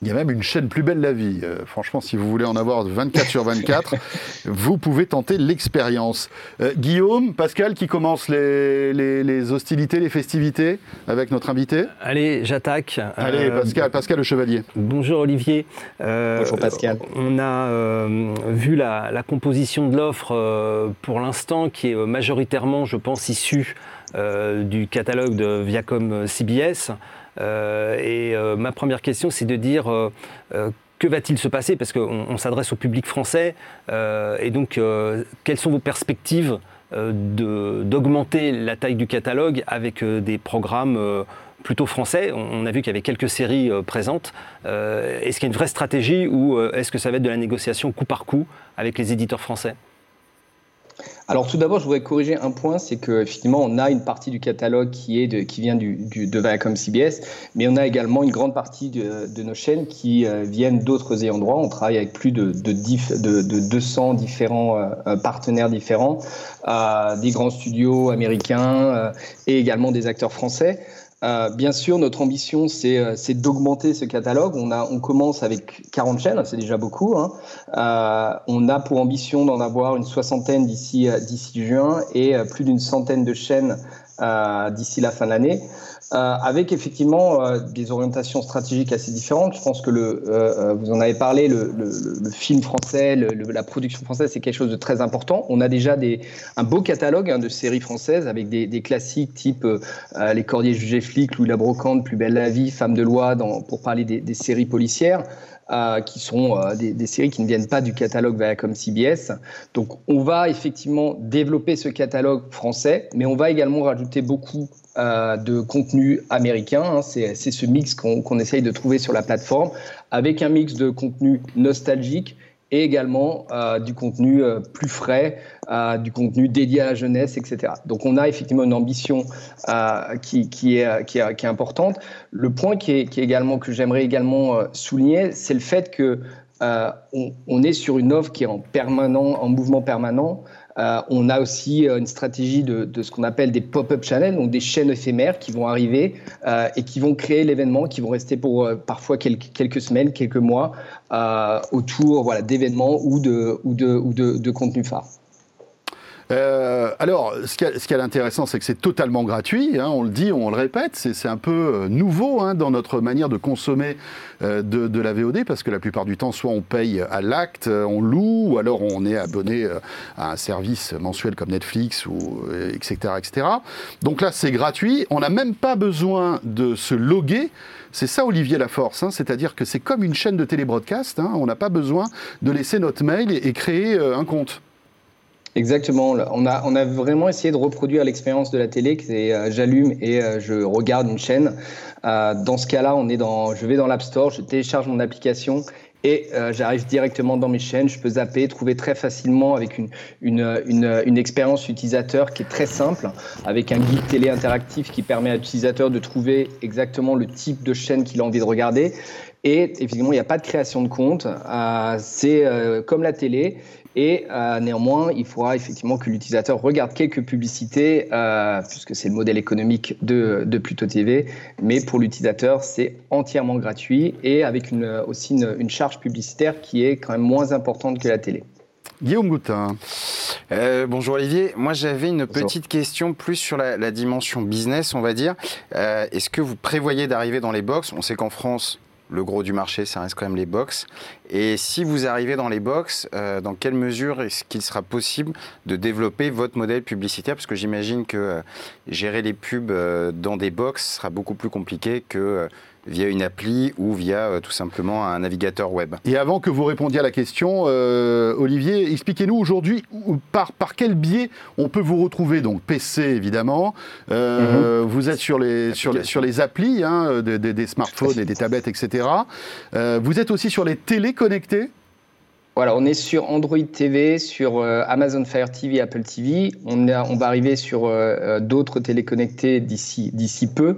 Il y a même une chaîne Plus belle la vie. Euh, franchement, si vous voulez en avoir vingt-quatre sur vingt-quatre, vous pouvez tenter l'expérience. Euh, Guillaume, Pascal, qui commence les, les, les hostilités, les festivités avec notre invité. Allez, j'attaque. Allez, euh, Pascal, Pascal le Chevalier. Bonjour Olivier. Euh, bonjour Pascal. On a euh, vu la, la composition de l'offre euh, pour l'instant, qui est majoritairement, je pense, issue euh, du catalogue de Viacom C B S. Euh, et euh, ma première question, c'est de dire euh, euh, que va-t-il se passer, parce qu'on on s'adresse au public français, euh, et donc euh, quelles sont vos perspectives euh, de, d'augmenter la taille du catalogue avec euh, des programmes euh, plutôt français. On, on a vu qu'il y avait quelques séries euh, présentes. Euh, est-ce qu'il y a une vraie stratégie ou euh, est-ce que ça va être de la négociation coup par coup avec les éditeurs français ? Alors tout d'abord, je voudrais corriger un point, c'est qu'effectivement, on a une partie du catalogue qui, est de, qui vient du, du, de Viacom C B S, mais on a également une grande partie de, de nos chaînes qui euh, viennent d'autres ayants droit. On travaille avec plus de, de, dif, de, de deux cents différents euh, partenaires différents, euh, des grands studios américains euh, et également des acteurs français. Euh, bien sûr, notre ambition, c'est, euh, c'est d'augmenter ce catalogue. On, a, on commence avec quarante chaînes, c'est déjà beaucoup. Hein. Euh, on a pour ambition d'en avoir une soixantaine d'ici, euh, d'ici juin et euh, plus d'une centaine de chaînes euh, d'ici la fin de l'année. Euh, avec effectivement euh, des orientations stratégiques assez différentes. Je pense que le, euh, vous en avez parlé, le, le, le film français, le, le, la production française, c'est quelque chose de très important. On a déjà des, un beau catalogue hein, de séries françaises avec des, des classiques type euh, Les Cordiers jugés flics, Louis la Brocante, Plus belle la vie, Femme de loi, dans, pour parler des, des séries policières. Euh, qui sont euh, des, des séries qui ne viennent pas du catalogue Viacom C B S. Donc on va effectivement développer ce catalogue français, mais on va également rajouter beaucoup euh, de contenu américain. Hein. C'est, c'est ce mix qu'on, qu'on essaye de trouver sur la plateforme, avec un mix de contenu nostalgique et également euh, du contenu euh, plus frais, euh, du contenu dédié à la jeunesse, et cetera. Donc on a effectivement une ambition euh, qui, qui, est, qui, est, qui est importante. Le point qui est, qui est également, que j'aimerais également euh, souligner, c'est le fait que euh, on, on est sur une offre qui est en, permanent, en mouvement permanent. Euh, on a aussi euh, une stratégie de, de ce qu'on appelle des pop-up channels, donc des chaînes éphémères qui vont arriver euh, et qui vont créer l'événement, qui vont rester pour euh, parfois quelques, quelques semaines, quelques mois euh, autour voilà, d'événements ou de, ou de, ou de, de contenu phare. Euh, alors, ce qui est intéressant, c'est que c'est totalement gratuit, hein, on le dit, on le répète, c'est, c'est un peu nouveau hein, dans notre manière de consommer euh, de, de la V O D, parce que la plupart du temps, soit on paye à l'acte, on loue, ou alors on est abonné à un service mensuel comme Netflix, ou, et cetera, et cetera. Donc là, c'est gratuit, on n'a même pas besoin de se loguer. C'est ça, Olivier, la force, hein, c'est-à-dire que c'est comme une chaîne de télébroadcast, hein, on n'a pas besoin de laisser notre mail et, et créer euh, un compte. Exactement, on a, on a vraiment essayé de reproduire l'expérience de la télé, c'est euh, j'allume et euh, je regarde une chaîne. Euh, dans ce cas-là, on est dans, je vais dans l'App Store, je télécharge mon application et euh, j'arrive directement dans mes chaînes, je peux zapper, trouver très facilement avec une, une, une, une expérience utilisateur qui est très simple, avec un guide télé interactif qui permet à l'utilisateur de trouver exactement le type de chaîne qu'il a envie de regarder. Et évidemment, il n'y a pas de création de compte, euh, c'est euh, comme la télé. Et euh, néanmoins, il faudra effectivement que l'utilisateur regarde quelques publicités, euh, puisque c'est le modèle économique de, de Pluto T V. Mais pour l'utilisateur, c'est entièrement gratuit et avec une, aussi une, une charge publicitaire qui est quand même moins importante que la télé. Guillaume Boutin. Euh, bonjour Olivier. Moi, j'avais une bonjour. petite question plus sur la, la dimension business, on va dire. Euh, est-ce que vous prévoyez d'arriver dans les box ? On sait qu'en France, le gros du marché, ça reste quand même les box. Et si vous arrivez dans les box, euh, dans quelle mesure est-ce qu'il sera possible de développer votre modèle publicitaire ? Parce que j'imagine que euh, gérer les pubs euh, dans des box sera beaucoup plus compliqué que euh, via une appli ou via euh, tout simplement un navigateur web. Et avant que vous répondiez à la question, euh, Olivier, expliquez-nous aujourd'hui par, par quel biais on peut vous retrouver. Donc P C évidemment, euh, mm-hmm. vous êtes sur les, sur les, sur les applis hein, des, des, des smartphones et des tablettes, et cetera. Euh, vous êtes aussi sur les télé connectés. Voilà, on est sur Android T V, sur euh, Amazon Fire T V, Apple T V. On, a, on va arriver sur euh, d'autres téléconnectés d'ici, d'ici peu.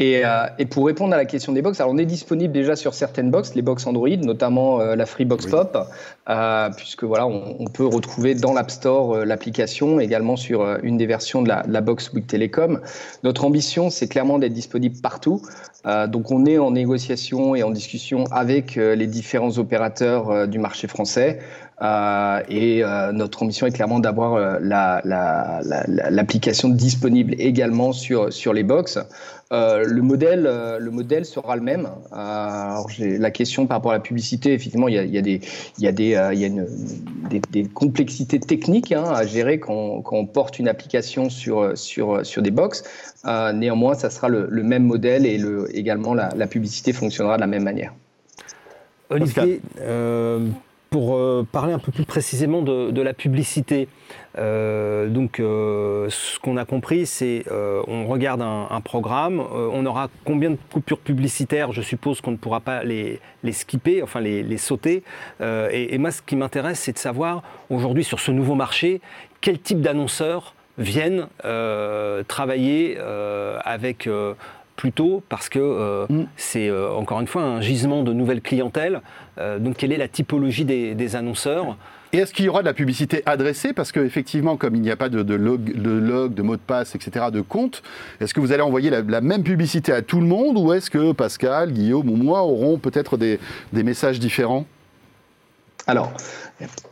Et, euh, et pour répondre à la question des box, alors on est disponible déjà sur certaines box, les box Android, notamment euh, la Freebox oui. Pop, euh, puisque voilà, on, on peut retrouver dans l'App Store euh, l'application, également sur euh, une des versions de la, de la box Bouygues Télécom. Notre ambition, c'est clairement d'être disponible partout. Euh, donc on est en négociation et en discussion avec euh, les différents opérateurs euh, du marché français. Euh, et euh, notre ambition est clairement d'avoir euh, la, la, la, l'application disponible également sur, sur les box. Euh, le, modèle, euh, le modèle sera le même. Euh, alors j'ai la question par rapport à la publicité, effectivement, il y a, il y a, des, il y a, des, euh, il y a une, des, des complexités techniques hein, à gérer quand, quand on porte une application sur, sur, sur des box. Euh, néanmoins, ça sera le, le même modèle et le, également la, la publicité fonctionnera de la même manière. Olivier, euh... pour euh, parler un peu plus précisément de, de la publicité, euh, donc euh, ce qu'on a compris, c'est euh, on regarde un, un programme, euh, on aura combien de coupures publicitaires, je suppose qu'on ne pourra pas les, les skipper, enfin les, les sauter. Euh, et, et moi, ce qui m'intéresse, c'est de savoir aujourd'hui sur ce nouveau marché, quel type d'annonceurs viennent euh, travailler euh, avec euh, Plutôt parce que euh, mm. c'est euh, encore une fois un gisement de nouvelles clientèles. Euh, donc, quelle est la typologie des, des annonceurs ? Et est-ce qu'il y aura de la publicité adressée ? Parce qu'effectivement, comme il n'y a pas de, de, log, de log, de mot de passe, et cetera, de compte, est-ce que vous allez envoyer la, la même publicité à tout le monde ou est-ce que Pascal, Guillaume ou moi aurons peut-être des, des messages différents ? Alors,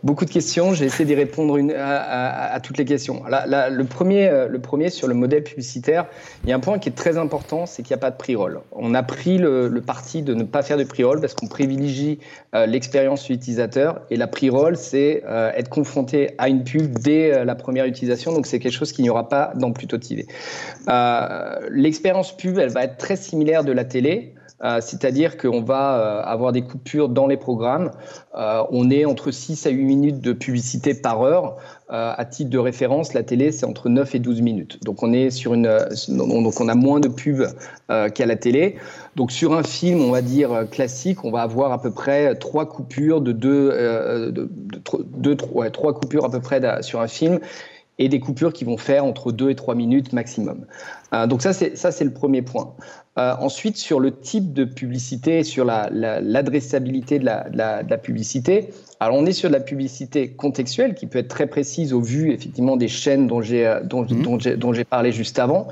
beaucoup de questions. J'ai essayé d'y répondre une, à, à, à toutes les questions. La, la, le, premier, le premier, sur le modèle publicitaire, il y a un point qui est très important, c'est qu'il n'y a pas de pre-roll. On a pris le, le parti de ne pas faire de pre-roll parce qu'on privilégie euh, l'expérience utilisateur. Et la pre-roll, c'est euh, être confronté à une pub dès euh, la première utilisation. Donc, c'est quelque chose qu'il n'y aura pas dans Pluto T V. Euh, l'expérience pub, elle va être très similaire de la télé. Euh, c'est-à-dire qu'on va euh, avoir des coupures dans les programmes. Euh, on est entre six à huit minutes de publicité par heure. Euh, à titre de référence, la télé, c'est entre neuf et douze minutes. Donc, on est sur une, donc on a moins de pubs euh, qu'à la télé. Donc, sur un film, on va dire classique, on va avoir à peu près trois coupures de deux, euh, de, de, de, de, ouais, trois coupures à peu près sur un film. Et des coupures qui vont faire entre deux et trois minutes maximum. Euh, donc ça c'est, ça, c'est le premier point. Euh, ensuite, sur le type de publicité, sur la, la, l'adressabilité de la, de, la, de la publicité, alors on est sur de la publicité contextuelle qui peut être très précise au vu effectivement des chaînes dont j'ai, dont, mmh. dont j'ai, dont j'ai parlé juste avant.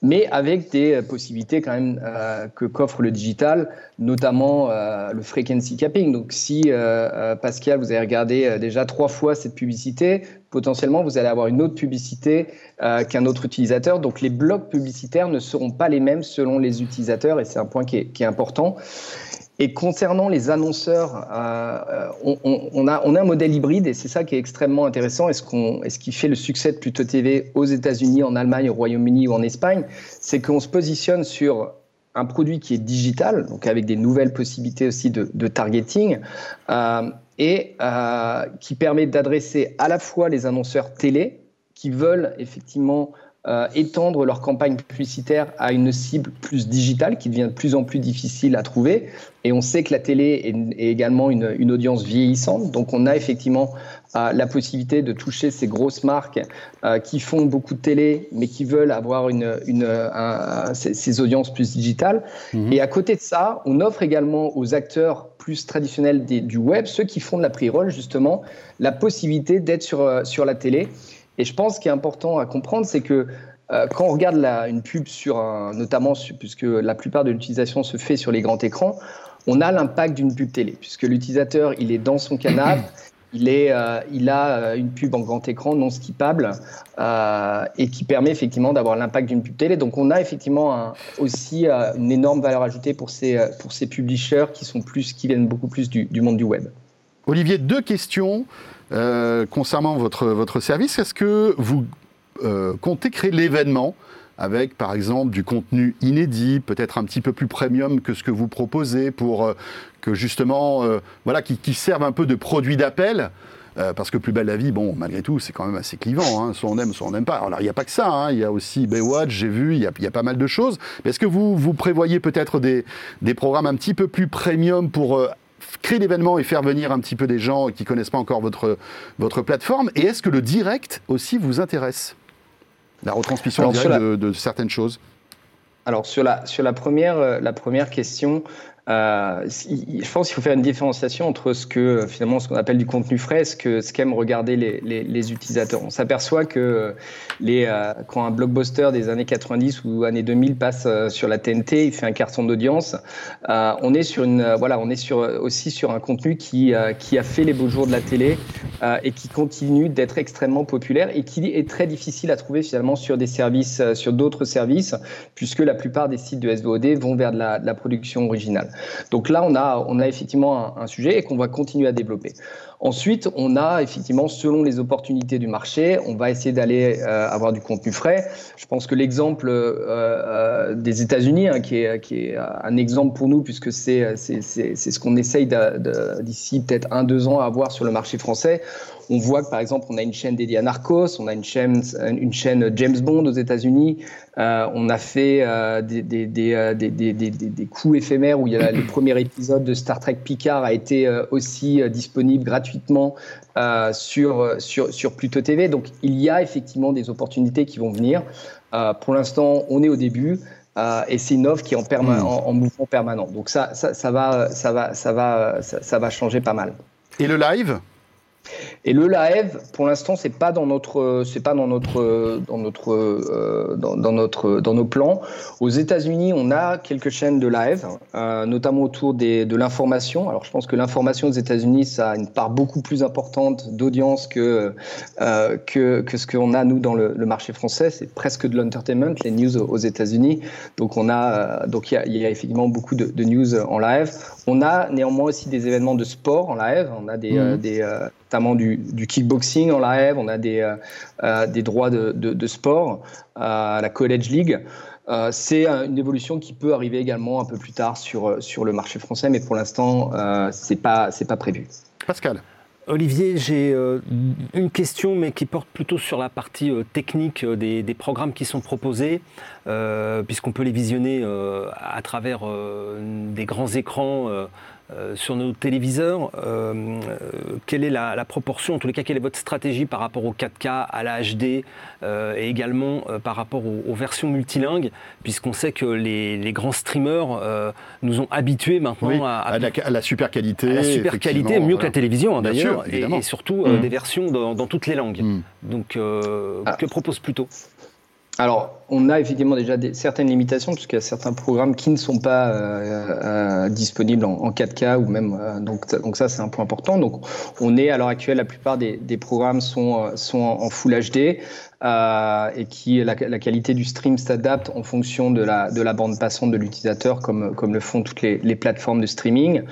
mais avec des possibilités quand même euh, que qu'offre le digital, notamment euh, le frequency capping. Donc si, euh, Pascal, vous avez regardé euh, déjà trois fois cette publicité, potentiellement vous allez avoir une autre publicité euh, qu'un autre utilisateur. Donc les blocs publicitaires ne seront pas les mêmes selon les utilisateurs, et c'est un point qui est, qui est important. Et concernant les annonceurs, euh, on, on, on, a, on a un modèle hybride, et c'est ça qui est extrêmement intéressant, et ce, qu'on, et ce qui fait le succès de Pluto T V aux États-Unis, en Allemagne, au Royaume-Uni ou en Espagne, c'est qu'on se positionne sur un produit qui est digital, donc avec des nouvelles possibilités aussi de, de targeting, euh, et euh, qui permet d'adresser à la fois les annonceurs télé, qui veulent effectivement Euh, étendre leur campagne publicitaire à une cible plus digitale qui devient de plus en plus difficile à trouver. Et on sait que la télé est, est également une, une audience vieillissante. Donc, on a effectivement euh, la possibilité de toucher ces grosses marques euh, qui font beaucoup de télé, mais qui veulent avoir une, une, un, un, ces, ces audiences plus digitales. Mmh. Et à côté de ça, on offre également aux acteurs plus traditionnels des, du web, ceux qui font de la pre-roll, justement, la possibilité d'être sur, sur la télé. Et je pense qu'il est important à comprendre, c'est que euh, quand on regarde la, une pub, sur un, notamment sur, puisque la plupart de l'utilisation se fait sur les grands écrans, on a l'impact d'une pub télé, puisque l'utilisateur, il est dans son canapé, il, est, euh, il a une pub en grand écran non skippable euh, et qui permet effectivement d'avoir l'impact d'une pub télé. Donc on a effectivement un, aussi euh, une énorme valeur ajoutée pour ces, pour ces publishers qui, sont plus, qui viennent beaucoup plus du, du monde du web. Olivier, deux questions euh, concernant votre, votre service. Est-ce que vous euh, comptez créer l'événement avec, par exemple, du contenu inédit, peut-être un petit peu plus premium que ce que vous proposez, pour euh, que justement, euh, voilà, qui, qui serve un peu de produit d'appel ? Euh, parce que Plus belle la vie, bon, malgré tout, c'est quand même assez clivant, hein. Soit on aime, soit on n'aime pas. Alors, il n'y a pas que ça, hein. Il y a aussi Baywatch, j'ai vu, il y a, il y a pas mal de choses. Mais est-ce que vous, vous prévoyez peut-être des, des programmes un petit peu plus premium pour euh, créer l'événement et faire venir un petit peu des gens qui ne connaissent pas encore votre, votre plateforme? Et est-ce que le direct aussi vous intéresse? La retransmission alors, en direct la... De, de certaines choses. Alors sur la, sur la, première, la première question, euh, je pense qu'il faut faire une différenciation entre ce, que, finalement, ce qu'on appelle du contenu frais et ce, que, ce qu'aiment regarder les, les, les utilisateurs. On s'aperçoit que les, euh, quand un blockbuster des années quatre-vingt-dix ou années deux mille passe sur la T N T, il fait un carton d'audience, euh, on est, sur une, voilà, on est sur, aussi sur un contenu qui, euh, qui a fait les beaux jours de la télé euh, et qui continue d'être extrêmement populaire et qui est très difficile à trouver finalement sur, des services, sur d'autres services, puisque la La plupart des sites de S V O D vont vers de la, de la production originale. Donc là, on a, on a effectivement un, un sujet et qu'on va continuer à développer. Ensuite, on a effectivement, selon les opportunités du marché, on va essayer d'aller euh, avoir du contenu frais. Je pense que l'exemple euh, des États-Unis, hein, qui est, qui est un exemple pour nous, puisque c'est, c'est, c'est, c'est ce qu'on essaye d'a, d'a, d'ici peut-être un, deux ans à avoir sur le marché français. On voit que, par exemple, on a une chaîne dédiée à Narcos, on a une chaîne, une chaîne James Bond aux États-Unis. Euh, on a fait euh, des, des, des, des, des, des, des coups éphémères où il y a le premier épisode de Star Trek Picard a été euh, aussi euh, disponible gratuitement euh, sur, sur, sur Pluto T V. Donc, il y a effectivement des opportunités qui vont venir. Euh, pour l'instant, on est au début. Euh, et c'est une offre qui est en, perma- en, en mouvement permanent. Donc, ça, ça, ça, va, ça, va, ça, va, ça, ça va changer pas mal. Et le live ? Et le live, pour l'instant, c'est pas dans notre, c'est pas dans notre, dans notre, dans, dans notre, dans nos plans. Aux États-Unis, on a quelques chaînes de live, euh, notamment autour des, de l'information. Alors, je pense que l'information aux États-Unis, ça a une part beaucoup plus importante d'audience que euh, que, que ce qu'on a nous dans le, le marché français. C'est presque de l'entertainment, les news aux États-Unis. Donc, on a, donc il y a, il y a effectivement beaucoup de, de news en live. On a néanmoins aussi des événements de sport en live. On a des, mmh. euh, des euh, notamment du, du kickboxing en live, on a des, euh, des droits de, de, de sport, euh, la College League. Euh, c'est une évolution qui peut arriver également un peu plus tard sur, sur le marché français, mais pour l'instant, euh, c'est pas, c'est pas prévu. Pascal. Olivier, j'ai euh, une question, mais qui porte plutôt sur la partie euh, technique euh, des, des programmes qui sont proposés, euh, puisqu'on peut les visionner euh, à travers euh, des grands écrans euh, Euh, sur nos téléviseurs, euh, euh, quelle est la, la proportion, en tous les cas, quelle est votre stratégie par rapport au quatre K, à la H D euh, et également euh, par rapport aux, aux versions multilingues, puisqu'on sait que les, les grands streamers euh, nous ont habitués maintenant oui, à, à, à, la, à la super qualité, à la super qualité, mieux voilà. que la télévision hein, d'ailleurs, sûr, et, et surtout euh, mmh. des versions dans, dans toutes les langues. Mmh. Donc, euh, ah. que propose Pluto ? Alors, on a effectivement déjà des, certaines limitations puisqu'il y a certains programmes qui ne sont pas euh, euh, disponibles en, en quatre K ou même euh, donc, donc ça c'est un point important. Donc on est à l'heure actuelle, la plupart des, des programmes sont sont en, en Full H D euh, et qui la, la qualité du stream s'adapte en fonction de la de la bande passante de l'utilisateur comme comme le font toutes les, les plateformes de streaming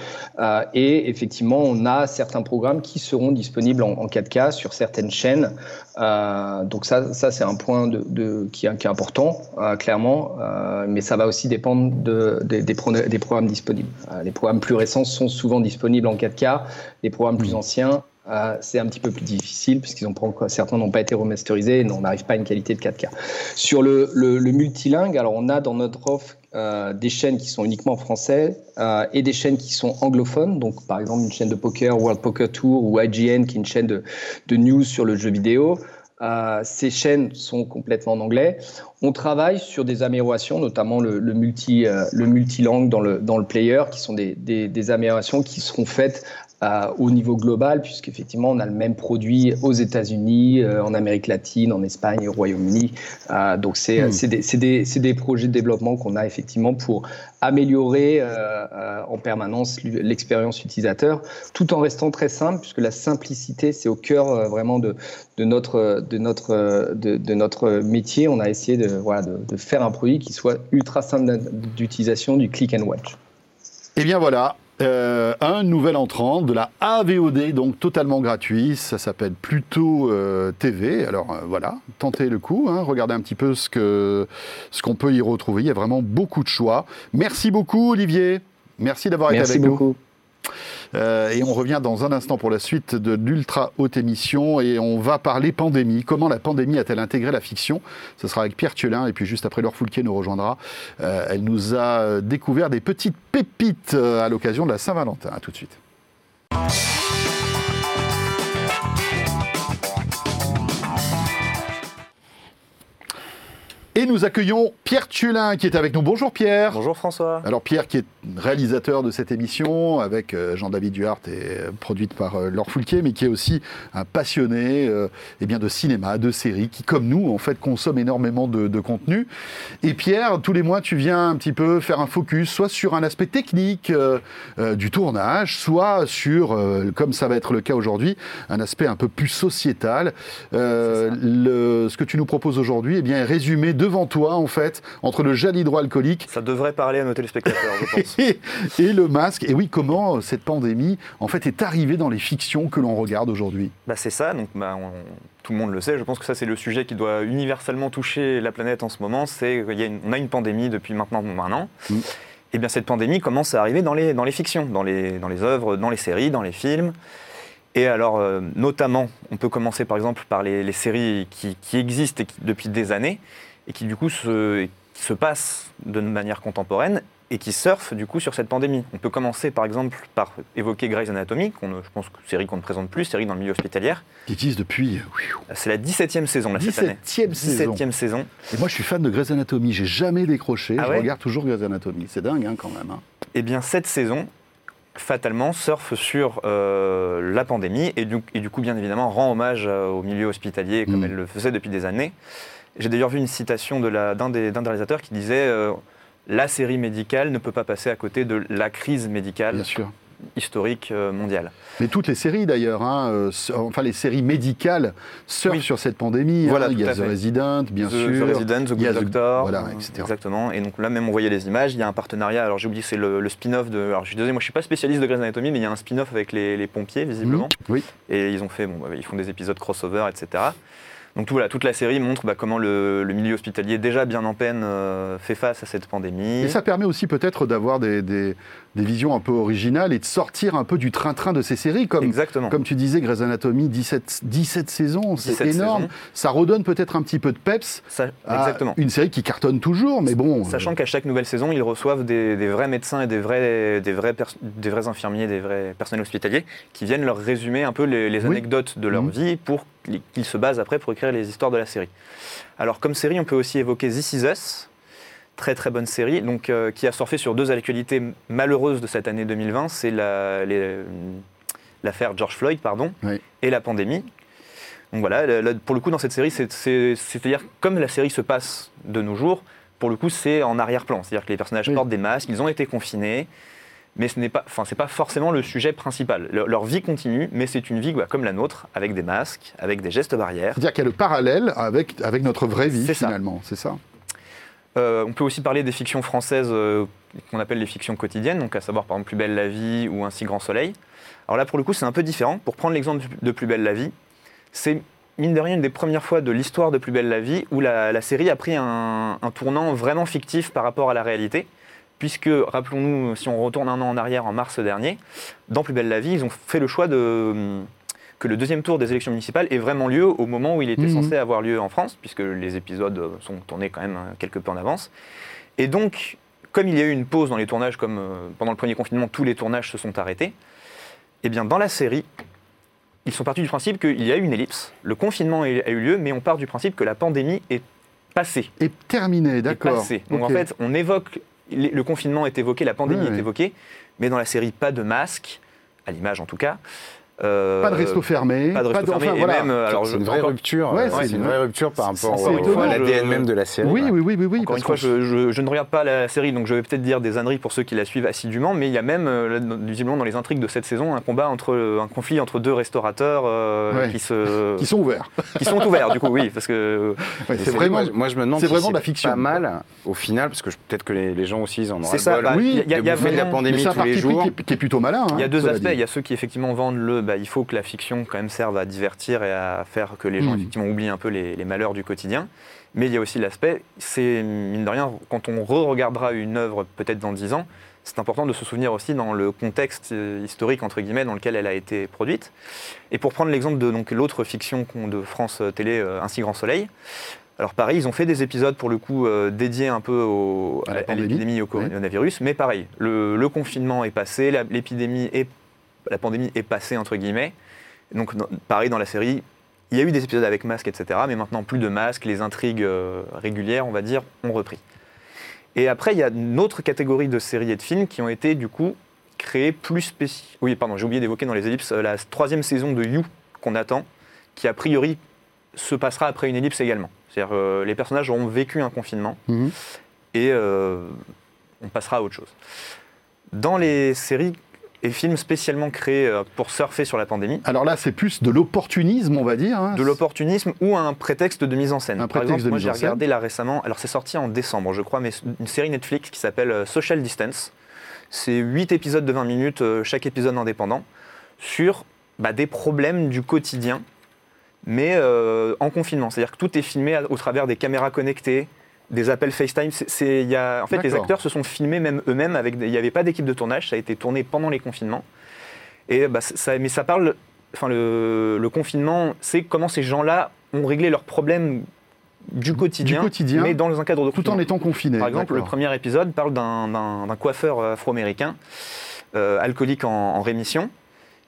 euh, et effectivement on a certains programmes qui seront disponibles en, en quatre K sur certaines chaînes. Euh, donc ça ça c'est un point de, de qui est important, euh, clairement, euh, mais ça va aussi dépendre de, de, des, pro- des programmes disponibles. Euh, les programmes plus récents sont souvent disponibles en quatre K, les programmes plus anciens, euh, c'est un petit peu plus difficile, puisqu'ils ont, certains n'ont pas été remasterisés, et on n'arrive pas à une qualité de quatre K. Sur le, le, le multilingue, alors on a dans notre offre Euh, des chaînes qui sont uniquement français euh, et des chaînes qui sont anglophones, donc par exemple une chaîne de poker, World Poker Tour ou I G N qui est une chaîne de, de news sur le jeu vidéo. Euh, ces chaînes sont complètement en anglais. On travaille sur des améliorations, notamment le, le, multi, euh, le multilangue dans le, dans le player, qui sont des, des, des améliorations qui seront faites Euh, au niveau global, puisqu'effectivement on a le même produit aux États-Unis, euh, en Amérique latine, en Espagne, au Royaume-Uni. Euh, donc c'est, mmh. c'est, des, c'est, des, c'est des projets de développement qu'on a effectivement pour améliorer euh, euh, en permanence l'expérience utilisateur, tout en restant très simple, puisque la simplicité c'est au cœur euh, vraiment de, de, notre, de, notre, de, de notre métier. On a essayé de, voilà, de, de faire un produit qui soit ultra simple d'utilisation, du click and watch. Et bien voilà. Euh, un nouvel entrant de la A V O D, donc totalement gratuit, ça s'appelle Pluto euh, T V, alors euh, voilà, tentez le coup, hein, regardez un petit peu ce, que, ce qu'on peut y retrouver, il y a vraiment beaucoup de choix. Merci beaucoup Olivier, merci d'avoir merci été avec beaucoup. Nous. Euh, et on revient dans un instant pour la suite de l'ultra haute émission et on va parler pandémie. Comment la pandémie a-t-elle intégré la fiction ? Ce sera avec Pierre Thiolin et puis juste après Laure Foulquier nous rejoindra. Euh, elle nous a découvert des petites pépites à l'occasion de la Saint-Valentin. À tout de suite. Et nous accueillons Pierre Thiolin qui est avec nous. Bonjour Pierre. Bonjour François. Alors Pierre qui est réalisateur de cette émission avec Jean-David Duhart et produite par Laure Foulquier, mais qui est aussi un passionné euh, eh bien de cinéma, de séries, qui comme nous en fait consomme énormément de, de contenu. Et Pierre, tous les mois tu viens un petit peu faire un focus, soit sur un aspect technique euh, euh, du tournage, soit sur, euh, comme ça va être le cas aujourd'hui, un aspect un peu plus sociétal. Euh, le, ce que tu nous proposes aujourd'hui eh bien, est résumé de devant toi, en fait, entre le gel hydroalcoolique... Ça devrait parler à nos téléspectateurs, je pense. et, et le masque. Et oui, comment cette pandémie, en fait, est arrivée dans les fictions que l'on regarde aujourd'hui ? Bah c'est ça, donc bah, on, tout le monde le sait. Je pense que ça, c'est le sujet qui doit universellement toucher la planète en ce moment. C'est qu'il y a une, on a une pandémie depuis maintenant un an. Mmh. Et bien, cette pandémie commence à arriver dans les, dans les fictions, dans les, dans les œuvres, dans les séries, dans les films... Et alors, euh, notamment, on peut commencer, par exemple, par les, les séries qui, qui existent et qui, depuis des années... et qui du coup se, se passe de manière contemporaine et qui surfe du coup sur cette pandémie. On peut commencer par exemple par évoquer Grey's Anatomy, qu'on, je pense que série qu'on ne présente plus, série dans le milieu hospitalier. Qui existe depuis... C'est la dix-septième saison là, cette année. dix-septième saison. Et moi je suis fan de Grey's Anatomy, j'ai jamais décroché, ah je ouais regarde toujours Grey's Anatomy. C'est dingue hein, quand même. Hein. Eh bien cette saison, fatalement, surfe sur euh, la pandémie et du, et du coup bien évidemment rend hommage au milieu hospitalier comme mmh. elle le faisait depuis des années. J'ai d'ailleurs vu une citation de la, d'un, des, d'un des réalisateurs qui disait euh, « La série médicale ne peut pas passer à côté de la crise médicale historique euh, mondiale. » Mais toutes les séries d'ailleurs, hein, euh, enfin les séries médicales surfent oui. sur cette pandémie. Voilà, hein, il y a The fait. Resident, bien the, sûr. The Resident, The Good Doctor, the... Voilà, et cetera. Exactement. Et donc là même on voyait les images, il y a un partenariat, alors j'ai oublié c'est le, le spin-off de... Alors je suis désolé, moi je ne suis pas spécialiste de Grey's Anatomy, mais il y a un spin-off avec les, les pompiers visiblement. Mmh. Oui. Et ils ont fait, bon, bah, ils font des épisodes crossover, et cetera. Donc tout, voilà, toute la série montre bah, comment le, le milieu hospitalier, déjà bien en peine, euh, fait face à cette pandémie. Et ça permet aussi peut-être d'avoir des, des, des visions un peu originales et de sortir un peu du train-train de ces séries. Comme, exactement. Comme tu disais, Grey's Anatomy, dix-sept, dix-sept saisons, c'est dix-sept énorme. Saisons. Ça redonne peut-être un petit peu de peps ça, à une série qui cartonne toujours, mais bon... Sachant euh... qu'à chaque nouvelle saison, ils reçoivent des, des vrais médecins et des vrais, des, vrais pers- des vrais infirmiers, des vrais personnels hospitaliers qui viennent leur résumer un peu les, les anecdotes oui. de leur mmh. vie pour... qu'ils se basent après pour écrire les histoires de la série. Alors comme série, on peut aussi évoquer This Is Us, très très bonne série, donc, euh, qui a surfé sur deux actualités malheureuses de cette année deux mille vingt, c'est la, les, l'affaire George Floyd pardon, oui. et la pandémie. Donc voilà, là, pour le coup, dans cette série, c'est, c'est, c'est-à-dire comme la série se passe de nos jours, pour le coup, c'est en arrière-plan. C'est-à-dire que les personnages oui. portent des masques, ils ont été confinés, mais ce n'est pas, enfin, c'est pas forcément le sujet principal. Le, leur vie continue, mais c'est une vie bah, comme la nôtre, avec des masques, avec des gestes barrières. C'est-à-dire qu'il y a le parallèle avec, avec notre vraie vie, c'est finalement, ça. c'est ça euh, On peut aussi parler des fictions françaises euh, qu'on appelle les fictions quotidiennes, donc à savoir par exemple Plus belle la vie ou Un si grand soleil. Alors là, pour le coup, c'est un peu différent. Pour prendre l'exemple de Plus belle la vie, c'est mine de rien une des premières fois de l'histoire de Plus belle la vie où la, la série a pris un, un tournant vraiment fictif par rapport à la réalité, puisque, rappelons-nous, si on retourne un an en arrière, en mars dernier, dans Plus belle la vie, ils ont fait le choix de, que le deuxième tour des élections municipales ait vraiment lieu au moment où il était mmh. censé avoir lieu en France, puisque les épisodes sont tournés quand même quelque peu en avance. Et donc, comme il y a eu une pause dans les tournages, comme pendant le premier confinement, tous les tournages se sont arrêtés, eh bien, dans la série, ils sont partis du principe qu'il y a eu une ellipse. Le confinement a eu lieu, mais on part du principe que la pandémie est passée. Est terminée, d'accord. Est passée. Donc, okay. en fait, on évoque... Le confinement est évoqué, la pandémie oui, est oui. évoquée, mais dans la série, pas de masque, à l'image en tout cas. Euh, pas de resto fermé. Pas de resto fermé, enfin, et voilà. même... Alors, c'est une vraie encore, rupture, ouais, c'est, c'est une vraie rupture par rapport au, à l'A D N même de la série. Oui, oui, oui. oui, oui encore une fois, je, je, je ne regarde pas la série, donc je vais peut-être dire des âneries pour ceux qui la suivent assidûment, mais il y a même, visiblement, dans les intrigues de cette saison, un combat, entre, un conflit entre deux restaurateurs euh, ouais. qui se... Qui sont ouverts. Qui sont ouverts, du coup, oui, parce que... Ouais, c'est, c'est vraiment... Moi, moi, je me demande c'est si vraiment c'est la fiction, pas mal, au final, parce que je, peut-être que les, les gens aussi, ils en ont c'est ras-le-bol. Oui, il y a la pandémie tous les jours. Qui est plutôt malin. Il y a deux aspects. Il y a ceux qui, effectivement, vendent le... Bah, il faut que la fiction quand même serve à divertir et à faire que les gens mmh. effectivement oublient un peu les, les malheurs du quotidien. Mais il y a aussi l'aspect, c'est mine de rien, quand on re-regardera une œuvre peut-être dans dix ans, c'est important de se souvenir aussi dans le contexte historique entre guillemets dans lequel elle a été produite. Et pour prendre l'exemple de donc, l'autre fiction de France Télé, Un si grand soleil, alors pareil, ils ont fait des épisodes pour le coup euh, dédiés un peu au, à, à, à l'épidémie au coronavirus, oui. mais pareil, le, le confinement est passé, la, l'épidémie est la pandémie est passée, entre guillemets. Donc, pareil, dans la série, il y a eu des épisodes avec masque, et cetera. Mais maintenant, plus de masques, les intrigues euh, régulières, on va dire, ont repris. Et après, il y a une autre catégorie de séries et de films qui ont été, du coup, créées plus spécifiques. Oui, pardon, j'ai oublié d'évoquer dans les ellipses euh, la troisième saison de You, qu'on attend, qui, a priori, se passera après une ellipse également. C'est-à-dire, euh, les personnages auront vécu un confinement mmh. et euh, on passera à autre chose. Dans les séries... Des films spécialement créés pour surfer sur la pandémie. Alors là, c'est plus de l'opportunisme, on va dire. Hein. De l'opportunisme ou un prétexte de mise en scène. Un Par exemple, de moi, j'ai regardé là récemment, alors c'est sorti en décembre, je crois, mais une série Netflix qui s'appelle Social Distance. C'est huit épisodes de vingt minutes, chaque épisode indépendant, sur bah, des problèmes du quotidien, mais euh, en confinement. C'est-à-dire que tout est filmé au travers des caméras connectées, des appels FaceTime, c'est, c'est, y a, en fait D'accord. les acteurs se sont filmés même eux-mêmes, avec, il n'y avait pas d'équipe de tournage, ça a été tourné pendant les confinements. Et bah, ça, mais ça parle, enfin le, le confinement, c'est comment ces gens-là ont réglé leurs problèmes du quotidien, du quotidien mais dans un cadre de confinement. Tout en étant confinés. Par exemple, D'accord. le premier épisode parle d'un, d'un, d'un coiffeur afro-américain, euh, alcoolique en, en rémission,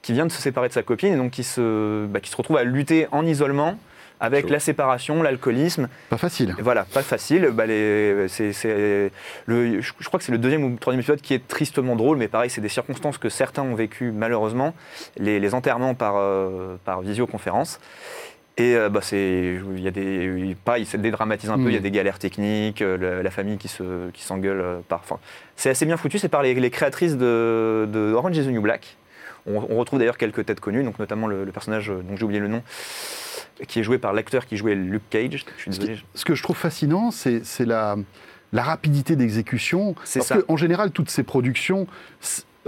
qui vient de se séparer de sa copine et donc qui se, bah, qui se retrouve à lutter en isolement, avec Chaud. la séparation, l'alcoolisme. Pas facile. Voilà, pas facile. Bah les, c'est, c'est le, je crois que c'est le deuxième ou le troisième épisode qui est tristement drôle, mais pareil, c'est des circonstances que certains ont vécues malheureusement, les, les enterrements par, euh, par visioconférence. Et euh, bah c'est, il y a des, pareil, ça dédramatise un mmh. peu, il y a des galères techniques, le, la famille qui, se, qui s'engueule. Par, enfin, c'est assez bien foutu, c'est par les, les créatrices de, de Orange is the New Black. On, on retrouve d'ailleurs quelques têtes connues, donc notamment le, le personnage dont j'ai oublié le nom, qui est joué par l'acteur qui jouait Luke Cage. Je suis désolé. Ce, qui, ce que je trouve fascinant, c'est, c'est la, la rapidité d'exécution. C'est parce ça. qu'en général, toutes ces productions,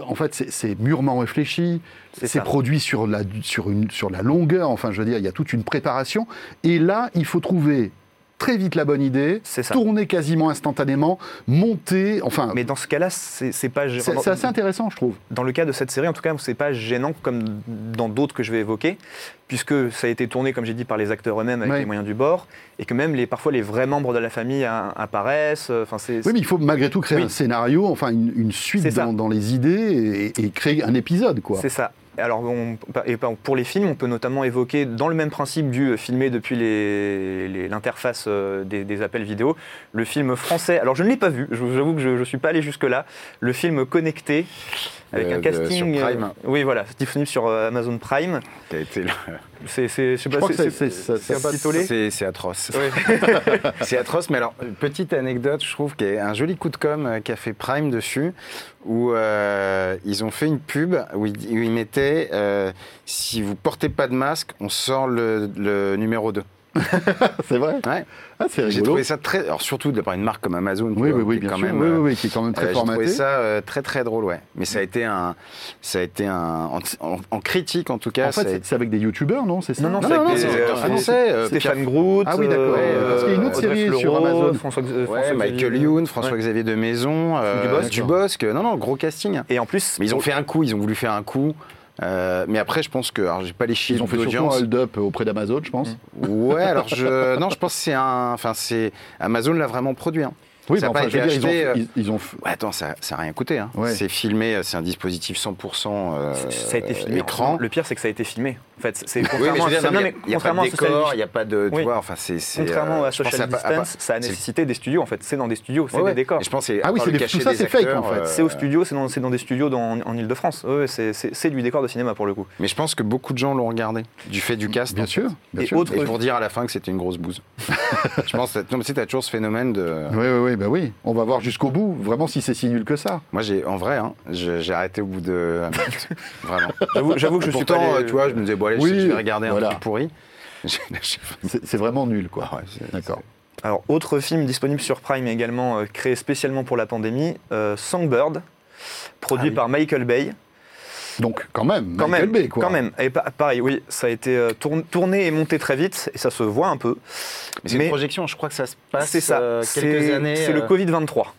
en fait, c'est, c'est mûrement réfléchi, c'est, c'est produit sur la, sur, une, sur la longueur, enfin, je veux dire, il y a toute une préparation. Et là, il faut trouver très vite la bonne idée, tourner quasiment instantanément, monter, enfin... Mais dans ce cas-là, c'est, c'est pas... Gênant. C'est, c'est assez intéressant, je trouve. Dans le cas de cette série, en tout cas, c'est pas gênant comme dans d'autres que je vais évoquer, puisque ça a été tourné, comme j'ai dit, par les acteurs eux-mêmes avec ouais. les moyens du bord, et que même les, parfois les vrais membres de la famille apparaissent... Enfin, c'est, c'est... Oui, mais il faut malgré tout créer oui. un scénario, enfin une, une suite dans, dans les idées, et, et créer un épisode, quoi. C'est ça. Alors, on, et pour les films, on peut notamment évoquer, dans le même principe du filmer depuis les, les, l'interface des, des appels vidéo, le film français, alors je ne l'ai pas vu, j'avoue que je ne suis pas allé jusque-là, le film Connecté, avec euh, un casting sur Prime. Euh, oui, voilà, disponible sur euh, Amazon Prime. Qui a été le... C'est, c'est, je sais pas, c'est, c'est, c'est, c'est, c'est, c'est atroce. Oui. C'est atroce, mais alors, petite anecdote, je trouve qu'il y a un joli coup de com' qu'a fait Prime dessus, où euh, ils ont fait une pub où ils, où ils mettaient euh, « Si vous portez pas de masque, on sort le, le numéro deux ». C'est vrai. Ouais. Ah, c'est rigolo. J'ai trouvé ça très, alors surtout de la part d'une marque comme Amazon, oui, vois, oui, oui, bien quand sûr, même, oui, oui, qui est quand même très euh, formatée. J'ai trouvé ça euh, très très drôle, ouais. Mais ça a été un, ça a été un, en, en critique en tout cas. En fait, c'est, été... c'est avec des youtubeurs, non, c'est ça? Non, non, non, c'est non, avec non, des euh, français, euh, Stéphane Groot. Ah oui, d'accord. Euh, parce qu'il y a une autre série Fleurot, sur Amazon, François, euh, François ouais, Michael Youn, François-Xavier de Maison, Dubosc. Non, non, gros casting. Et en plus, mais ils ont fait un coup, ils ont voulu faire un coup. Euh, mais après, je pense que, alors j'ai pas les chiffres. Ils ont fait surtout un hold-up auprès d'Amazon, je pense. Ouais, alors je, non, je pense que c'est un, enfin c'est Amazon l'a vraiment produit. Hein. Oui, ça n'a pas été acheté. Ils ont, ils ont... Ouais, attends, ça, ça a rien coûté. Hein. Ouais. C'est filmé, c'est un dispositif cent pour cent euh, ça a été filmé, écran. Le pire, c'est que ça a été filmé. En fait, c'est contrairement. Oui, mais il n'y a pas de décor, il n'y a pas de, tu oui. vois, enfin c'est. c'est contrairement euh, à Social Distance, à, à, ça a nécessité des studios. En fait, c'est dans des studios, c'est ouais, des ouais. décors. Et je pense que ah oui, c'est des, tout ça, c'est acteurs, fake en fait. Euh, c'est au studio, c'est dans, c'est dans des studios dans, en Ile-de-France. Ouais, c'est, c'est, c'est du décor de cinéma pour le coup. Mais je pense que beaucoup de gens l'ont regardé du fait du cast. Bien sûr. Et pour dire à la fin que c'était une grosse bouse. Je pense, non mais tu as toujours ce phénomène de. Oui, oui, oui, bah oui. On va voir jusqu'au bout, vraiment si c'est si nul que ça. Moi, j'ai, en vrai, j'ai arrêté au bout de. Vraiment. J'avoue que je suis pas. Tu vois, je me disais. Oui, je vais regarder voilà. un truc pourri. C'est, c'est vraiment nul, quoi. Ah ouais, c'est, d'accord. C'est... Alors, autre film disponible sur Prime également, euh, créé spécialement pour la pandémie, euh, Songbird, produit ah oui. par Michael Bay. Donc, quand même, quand Michael même, Bay, quoi. Quand même. Et pa- pareil, oui, ça a été euh, tourné, tourné et monté très vite, et ça se voit un peu. Mais c'est mais une projection, je crois que ça se passe c'est ça. Euh, quelques c'est, années. C'est euh... le Covid vingt-trois.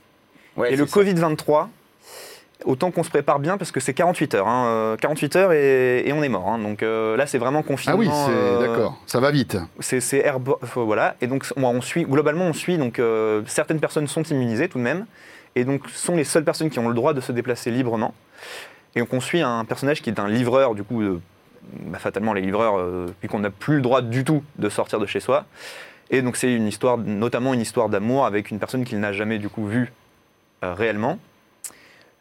Ouais, et le ça. Covid vingt-trois... Autant qu'on se prépare bien, parce que c'est quarante-huit heures. Hein, quarante-huit heures et, et on est mort. Hein, donc euh, là, c'est vraiment confinement. Ah oui, c'est, euh, d'accord. Ça va vite. C'est, c'est airborne. Voilà. Et donc, on, on suit, globalement, on suit. Donc, euh, certaines personnes sont immunisées tout de même. Et donc, sont les seules personnes qui ont le droit de se déplacer librement. Et donc, on suit un personnage qui est un livreur. Du coup, euh, bah, fatalement, les livreurs, euh, puis qu'on n'a plus le droit du tout de sortir de chez soi. Et donc, c'est une histoire, notamment une histoire d'amour avec une personne qu'il n'a jamais, du coup, vue euh, réellement.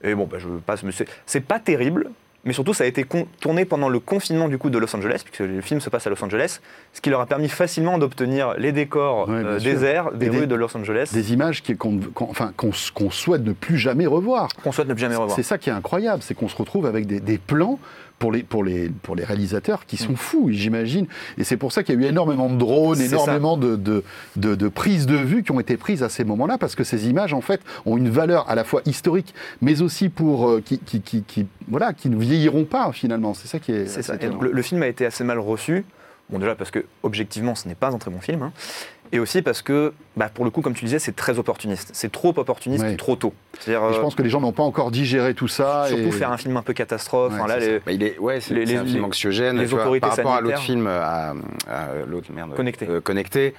Et bon, bah, je passe, mais c'est, c'est pas terrible, mais surtout ça a été con- tourné pendant le confinement du coup de Los Angeles, puisque le film se passe à Los Angeles, ce qui leur a permis facilement d'obtenir les décors ouais, euh, déserts des, des rues de Los Angeles. Des images qui, qu'on, qu'on, enfin, qu'on, qu'on souhaite ne plus jamais revoir. Qu'on souhaite ne plus jamais revoir. C'est ça qui est incroyable, c'est qu'on se retrouve avec des, des plans pour les, pour, les, pour les réalisateurs qui sont fous, j'imagine. Et c'est pour ça qu'il y a eu énormément de drones, c'est énormément de, de, de, de prises de vue qui ont été prises à ces moments-là, parce que ces images, en fait, ont une valeur à la fois historique, mais aussi pour euh, qui, qui, qui, qui, voilà, qui ne vieilliront pas, finalement. C'est ça qui est... C'est ça. Et donc, le, le film a été assez mal reçu. Bon, déjà, parce que, objectivement, ce n'est pas un très bon film. Hein. Et aussi parce que, bah pour le coup, comme tu disais, c'est très opportuniste. C'est trop opportuniste ouais. et trop tôt. C'est-à-dire, et je pense que les gens n'ont pas encore digéré tout ça. Surtout et... faire un film un peu catastrophe. Ouais, enfin, là, les, bah, il est, ouais, c'est, les, c'est un les, film anxiogène. Les autorités vois, par rapport à l'autre film, à, à l'autre, merde, Connecté. Euh, Connecté,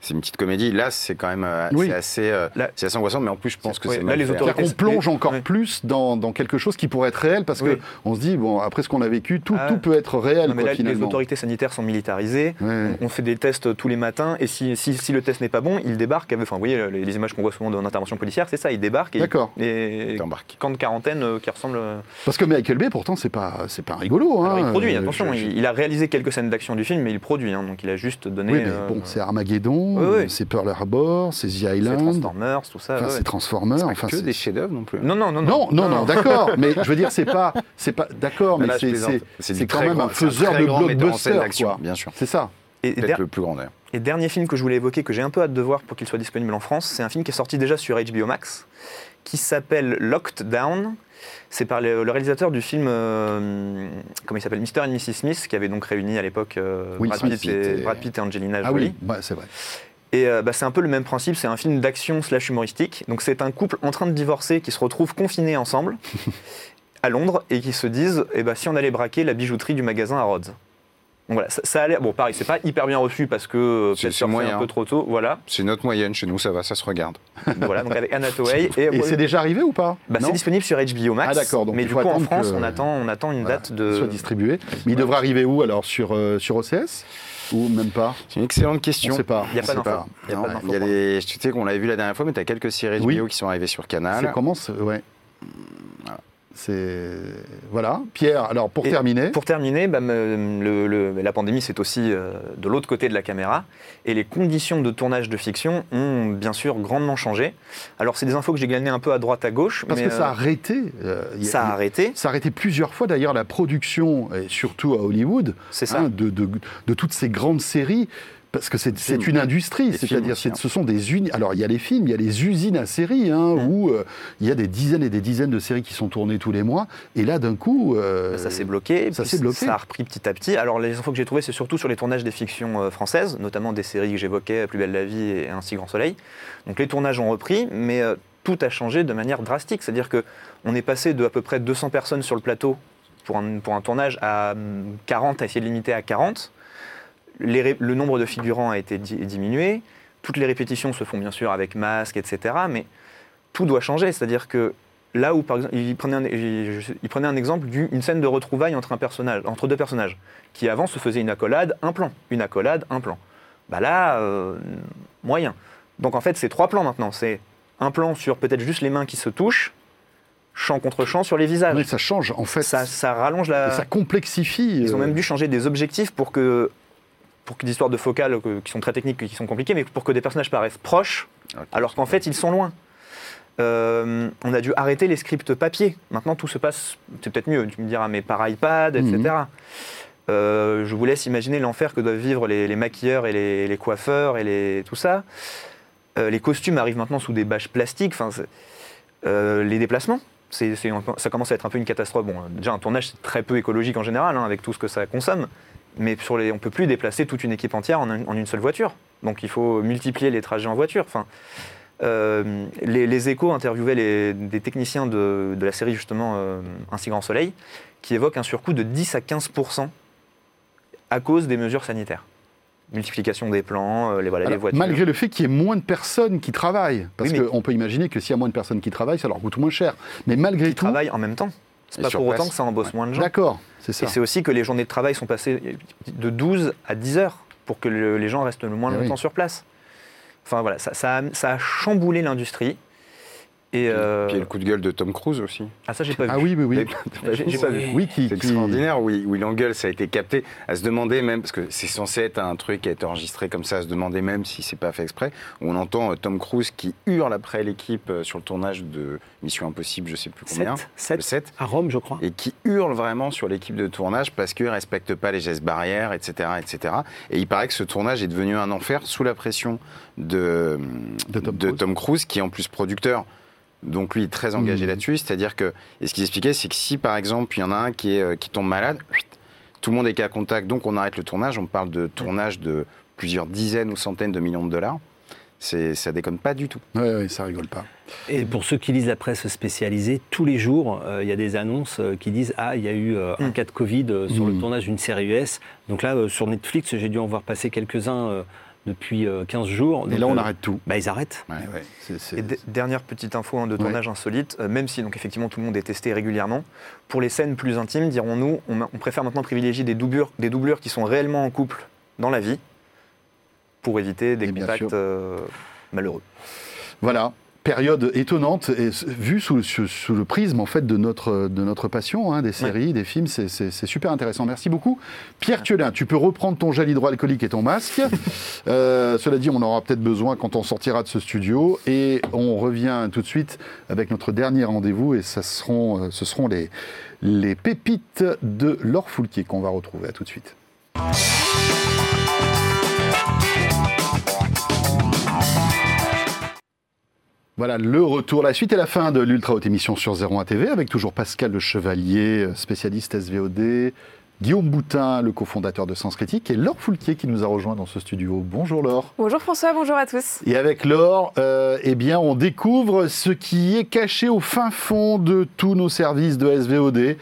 c'est une petite comédie. Là, c'est quand même euh, oui. c'est assez, euh, là, c'est assez angoissant, mais en plus, je pense que ouais, c'est mal fait. On plonge encore ouais. plus dans, dans quelque chose qui pourrait être réel, parce oui. qu'on se dit, bon, après ce qu'on a vécu, tout, ah. tout peut être réel. Non, mais quoi, là, finalement. Les autorités sanitaires sont militarisées. On fait des tests tous les matins, et si Si, si le test n'est pas bon, il débarque. Enfin, vous voyez, les, les images qu'on voit souvent dans l'intervention policière, c'est ça, il débarque. Et, D'accord. Et camp de quarantaine euh, qui ressemble. Parce que Michael Bay, pourtant, c'est pas, c'est pas rigolo. Hein. Alors, il produit, euh, attention. Je, je... Il, il a réalisé quelques scènes d'action du film, mais il produit. Hein, donc il a juste donné. Oui, mais euh, bon, c'est Armageddon, euh, oui. c'est Pearl Harbor, c'est The Island. C'est Transformers, tout ça. Enfin, ouais. c'est Transformers. C'est pas enfin, que c'est... des chefs-d'œuvre non plus. Non, non, non. Non, non, non, non, non d'accord. Mais je veux dire, c'est pas. C'est pas d'accord, mais, mais là, c'est, c'est, c'est, c'est quand même un faiseur de blockbuster. Bien sûr. C'est ça. Peut-être le plus grand d'ailleurs. Et dernier film que je voulais évoquer, que j'ai un peu hâte de voir pour qu'il soit disponible en France, c'est un film qui est sorti déjà sur H B O Max, qui s'appelle Locked Down. C'est par le, le réalisateur du film, euh, comment il s'appelle, mister and missus Smith, qui avait donc réuni à l'époque euh, oui, Brad, Pitt et, et... Brad Pitt et Angelina Jolie. Ah oui, bah, c'est vrai. Et euh, bah, c'est un peu le même principe, c'est un film d'action slash humoristique. Donc c'est un couple en train de divorcer qui se retrouve confiné ensemble à Londres et qui se disent, eh bah, si on allait braquer la bijouterie du magasin à Rhodes. Donc voilà, ça, ça a l'air. Bon, pareil, c'est pas hyper bien reçu parce que c'est, c'est moyen, un peu trop tôt. Voilà. C'est notre moyenne chez nous, ça va, ça se regarde. Voilà, donc avec Anna Toei. Et, et ouais, c'est déjà arrivé ou pas? Bah, c'est disponible sur H B O Max. Ah d'accord. Donc mais du coup, en France, que... on attend, on attend une voilà, date de. Soit distribué. Mais il devrait arriver où alors, sur euh, sur O C S ou même pas? C'est une excellente question. On sait pas. Il y a pas d'infos. Il y a pas d'infos. Il y a des. Tu sais qu'on l'avait vu la dernière fois, mais t'as quelques séries H B O oui. qui sont arrivées sur Canal. Ça commence. Ouais. Voilà. C'est... Voilà. Pierre, alors pour et terminer... Pour terminer, bah, le, le, la pandémie, c'est aussi euh, de l'autre côté de la caméra. Et les conditions de tournage de fiction ont bien sûr grandement changé. Alors, c'est des infos que j'ai glanées un peu à droite, à gauche. Parce mais, que ça a euh, arrêté. Euh, ça a, a arrêté. Ça a arrêté plusieurs fois, d'ailleurs, la production, et surtout à Hollywood, c'est ça. Hein, de, de, de toutes ces grandes séries. Parce que c'est, c'est une industrie, c'est-à-dire c'est, ce sont des uni- alors il y a les films, il y a les usines à séries, hein, mmh. où euh, il y a des dizaines et des dizaines de séries qui sont tournées tous les mois, et là d'un coup... Euh, ça s'est bloqué, ça s'est bloqué. Ça a repris petit à petit. Alors les infos que j'ai trouvées, c'est surtout sur les tournages des fictions euh, françaises, notamment des séries que j'évoquais, Plus belle la vie et Ainsi grand soleil. Donc les tournages ont repris, mais euh, tout a changé de manière drastique, c'est-à-dire qu'on est passé de à peu près deux cents personnes sur le plateau pour un, pour un tournage à quarante, à essayer de limiter à quarante. Les, le nombre de figurants a été di- diminué, toutes les répétitions se font bien sûr avec masque, et cetera. Mais tout doit changer, c'est-à-dire que là où, par exemple, il prenait un, il, il prenait un exemple d'une scène de retrouvailles entre, un personnage, entre deux personnages, qui avant se faisaient une accolade, un plan, une accolade, un plan. Bah là, euh, moyen. Donc en fait, c'est trois plans maintenant, c'est un plan sur peut-être juste les mains qui se touchent, champ contre champ sur les visages. Mais ça change, en fait. Ça, ça rallonge la... Ça complexifie. Ils ont même dû changer des objectifs pour que... pour que des histoires de focales qui sont très techniques, qui sont compliquées, mais pour que des personnages paraissent proches, okay, alors qu'en fait, ils sont loin. Euh, on a dû arrêter les scripts papier. Maintenant, tout se passe, c'est peut-être mieux, tu me diras, mais par iPad, et cetera. Mm-hmm. Euh, je vous laisse imaginer l'enfer que doivent vivre les, les maquilleurs et les, les coiffeurs et les, tout ça. Euh, les costumes arrivent maintenant sous des bâches plastiques. Euh, les déplacements, c'est, c'est, ça commence à être un peu une catastrophe. Bon, déjà, un tournage, c'est très peu écologique en général, hein, avec tout ce que ça consomme. Mais sur les, on ne peut plus déplacer toute une équipe entière en, un, en une seule voiture. Donc il faut multiplier les trajets en voiture. Enfin, euh, les, les Échos interviewaient les, des techniciens de, de la série, justement, euh, Ainsi grand soleil, qui évoquent un surcoût de dix à quinze pour cent à cause des mesures sanitaires. Multiplication des plans, les, voilà, alors, les voitures. Malgré le fait qu'il y ait moins de personnes qui travaillent. Parce oui, qu'on peut imaginer que s'il y a moins de personnes qui travaillent, ça leur coûte moins cher. Mais malgré qui tout... Qui travaillent en même temps. C'est pas pour place. Autant que ça embosse ouais. moins de gens. D'accord, c'est ça. Et c'est aussi que les journées de travail sont passées de douze à dix heures pour que le, les gens restent le moins et longtemps oui. sur place. Enfin voilà, ça, ça, a, ça a chamboulé l'industrie. Et euh... Puis il y a le coup de gueule de Tom Cruise aussi. Ah ça j'ai pas vu. Ah oui, oui, oui. j'ai, j'ai pas vu. Oui, qui, c'est extraordinaire où il, où il engueule, ça a été capté, à se demander même, parce que c'est censé être un truc à être enregistré comme ça, à se demander même si c'est pas fait exprès. On entend Tom Cruise qui hurle après l'équipe sur le tournage de Mission Impossible, je sais plus combien. sept À Rome, je crois. Et qui hurle vraiment sur l'équipe de tournage parce qu'ils respectent pas les gestes barrières, et cetera, et cetera. Et il paraît que ce tournage est devenu un enfer sous la pression de, de, Tom, de Cruise. Tom Cruise, qui est en plus producteur. Donc lui, il est très engagé mmh. là-dessus, c'est-à-dire que... Et ce qu'ils expliquaient, c'est que si, par exemple, il y en a un qui, est, qui tombe malade, tout le monde est cas contact, donc on arrête le tournage. On parle de tournage de plusieurs dizaines ou centaines de millions de dollars. C'est, ça déconne pas du tout. Oui, ouais, ça rigole pas. Et pour ceux qui lisent la presse spécialisée, tous les jours, il euh, y a des annonces euh, qui disent « Ah, il y a eu euh, un cas de Covid euh, sur mmh. le tournage d'une série U S ». Donc là, euh, sur Netflix, j'ai dû en voir passer quelques-uns... Euh, depuis quinze jours. Et là, on euh, arrête tout. Bah, ils arrêtent. Ouais, ouais. C'est, c'est, et d- dernière petite info hein, de tournage ouais. insolite, euh, même si donc, effectivement tout le monde est testé régulièrement, pour les scènes plus intimes, dirons-nous, on, on préfère maintenant privilégier des doublures, des doublures qui sont réellement en couple dans la vie, pour éviter des et contacts euh, malheureux. Voilà. Période étonnante, et vue sous, sous, sous le prisme en fait, de, notre, de notre passion, hein, des séries, ouais. des films, c'est, c'est, c'est super intéressant. Merci beaucoup. Pierre Thiolin, tu peux reprendre ton gel hydroalcoolique et ton masque. euh, cela dit, on en aura peut-être besoin quand on sortira de ce studio. Et on revient tout de suite avec notre dernier rendez-vous, et ça seront, ce seront les, les pépites de Laure Foulquier qu'on va retrouver. À tout de suite. Voilà le retour, la suite et la fin de l'Ultra Haute Émission sur zéro un T V avec toujours Pascal Le Chevalier, spécialiste S V O D, Guillaume Boutin, le cofondateur de Sens Critique, et Laure Foulquier qui nous a rejoint dans ce studio. Bonjour Laure. Bonjour François, bonjour à tous. Et avec Laure, euh, eh bien, on découvre ce qui est caché au fin fond de tous nos services de S V O D.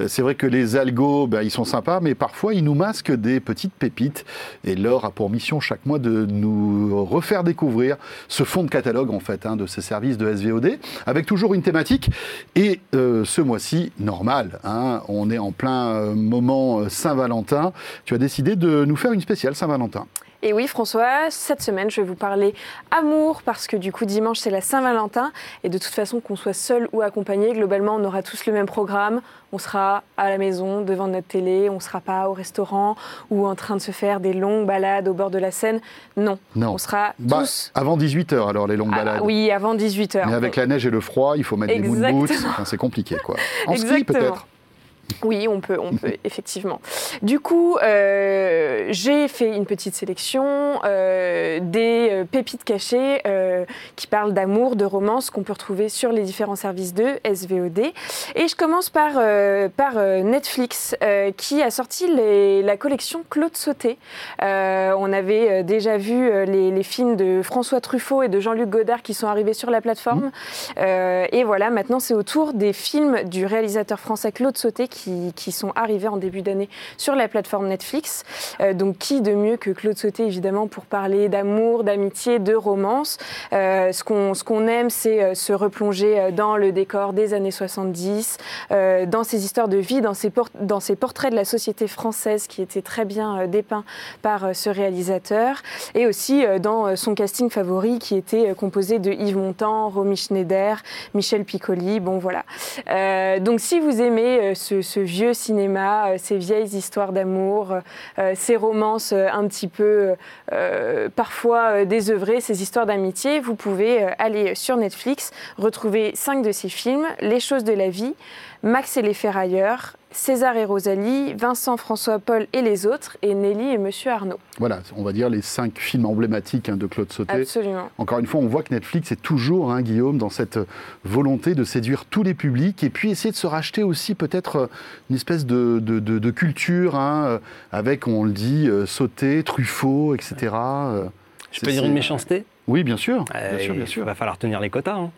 Euh, c'est vrai que les algos, ben, ils sont sympas, mais parfois ils nous masquent des petites pépites. Et Laure a pour mission chaque mois de nous refaire découvrir ce fond de catalogue en fait hein, de ces services de S V O D, avec toujours une thématique. Et euh, ce mois-ci, normal, hein, on est en plein euh, moment Saint-Valentin. Tu as décidé de nous faire une spéciale Saint-Valentin. Et oui François, cette semaine je vais vous parler amour parce que du coup dimanche c'est la Saint-Valentin et de toute façon qu'on soit seul ou accompagné, globalement on aura tous le même programme, on sera à la maison devant notre télé, on sera pas au restaurant ou en train de se faire des longues balades au bord de la Seine, non, non. on sera bah, tous... Avant dix-huit heures alors les longues ah, balades. Oui avant dix-huit heures. Mais avec la neige et le froid il faut mettre Exactement. des moon boots, enfin, c'est compliqué quoi. En Exactement. ski peut-être. Oui, on peut, on peut effectivement. Du coup, euh, j'ai fait une petite sélection euh, des pépites cachées euh, qui parlent d'amour, de romance qu'on peut retrouver sur les différents services de S V O D. Et je commence par, euh, par Netflix euh, qui a sorti les, la collection Claude Sauté. Euh, on avait déjà vu les, les films de François Truffaut et de Jean-Luc Godard qui sont arrivés sur la plateforme. Euh, et voilà, maintenant c'est au tour des films du réalisateur français Claude Sauté qui Qui, qui sont arrivés en début d'année sur la plateforme Netflix. Euh, donc, qui de mieux que Claude Sauté, évidemment, pour parler d'amour, d'amitié, de romance. Euh, ce qu'on, ce qu'on aime, c'est euh, se replonger dans le décor des années soixante-dix, euh, dans ces histoires de vie, dans ces, por- dans ces portraits de la société française qui étaient très bien euh, dépeints par euh, ce réalisateur. Et aussi euh, dans euh, son casting favori qui était euh, composé de Yves Montand, Romy Schneider, Michel Piccoli. Bon, voilà. Euh, donc, si vous aimez euh, ce ce vieux cinéma, euh, ces vieilles histoires d'amour, euh, ces romances euh, un petit peu euh, parfois euh, désœuvrées, ces histoires d'amitié, vous pouvez euh, aller sur Netflix, retrouver cinq de ces films, Les choses de la vie, Max et les ferrailleurs, César et Rosalie, Vincent, François, Paul et les autres, et Nelly et Monsieur Arnaud. Voilà, on va dire les cinq films emblématiques hein, de Claude Sauté. Absolument. Encore une fois, on voit que Netflix est toujours, hein, Guillaume, dans cette volonté de séduire tous les publics et puis essayer de se racheter aussi peut-être une espèce de, de, de, de culture hein, avec, on le dit, euh, Sauté, Truffaut, et cetera. Je peux c'est, dire une méchanceté ? Oui, bien sûr. Euh, bien sûr, bien sûr. Il va falloir tenir les quotas. Hein.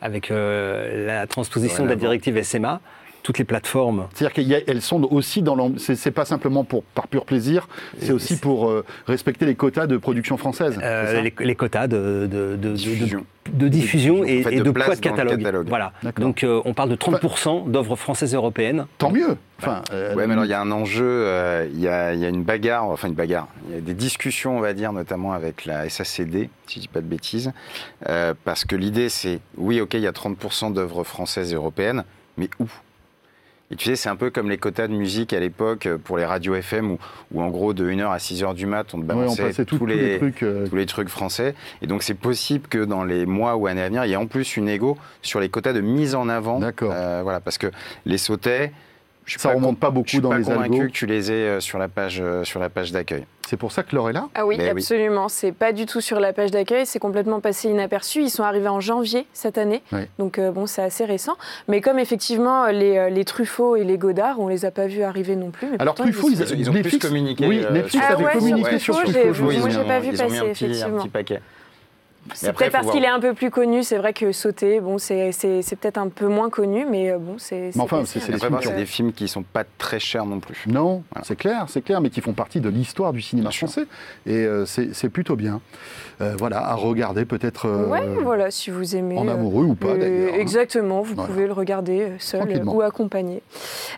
Avec euh, la transposition voilà, de la directive bon. S M A, toutes les plateformes. C'est-à-dire qu'elles sont aussi dans l'ambiance. C'est, c'est pas simplement pour, par pur plaisir, c'est aussi c'est... pour euh, respecter les quotas de production française. Euh, les, les quotas de, de, de, diffusion. de, de diffusion et, en fait, et de, de poids de catalogue. catalogue. Voilà. D'accord. Donc euh, on parle de trente pour cent d'œuvres françaises et européennes. Tant mieux. Enfin, euh, ouais, mais alors il y a un enjeu, il euh, y, y a une bagarre, enfin une bagarre, il y a des discussions, on va dire, notamment avec la S A C D, si je ne dis pas de bêtises, euh, parce que l'idée c'est, oui, ok, il y a trente pour cent d'œuvres françaises et européennes, mais où ? Et tu sais, c'est un peu comme les quotas de musique à l'époque pour les radios F M où, où en gros de une heure à six heures du mat, on te balançait ouais, on tout, tous, les, tous, les trucs, euh... tous les trucs français. Et donc c'est possible que dans les mois ou années à venir, il y ait en plus une égo sur les quotas de mise en avant. D'accord. Euh, voilà, parce que les Sautés, je ça ne remonte pas beaucoup dans les algos. Je suis pas convaincu que tu les aies sur la page, sur la page d'accueil. C'est pour ça que Laure est là ? Ah oui, ben absolument. Oui. C'est pas du tout sur la page d'accueil, c'est complètement passé inaperçu. Ils sont arrivés en janvier cette année, oui. donc euh, bon, c'est assez récent. Mais comme effectivement les, les Truffaut et les Godard, on les a pas vus arriver non plus. Mais alors pourtant, Truffaut, ils, ils, ils ont Netflix, plus communiqué. Oui, Netflix ah, avait ouais, communiqué sur Truffaut. Sur Truffaut j'ai, moi, j'ai pas vu passer effectivement. Un petit paquet. C'est après, peut-être parce voir. qu'il est un peu plus connu, c'est vrai que Sauté, bon, c'est, c'est, c'est peut-être un peu moins connu, mais bon, c'est... c'est mais enfin, c'est, c'est, des films, c'est des films qui ne sont pas très chers non plus. Non, voilà. c'est clair, c'est clair, mais qui font partie de l'histoire du cinéma bien français, sûr. et euh, c'est, c'est plutôt bien. Euh, voilà, à regarder peut-être... Euh, oui, voilà, si vous aimez... En amoureux euh, ou pas, d'ailleurs. Euh, exactement, vous voilà. pouvez le regarder seul ou accompagné.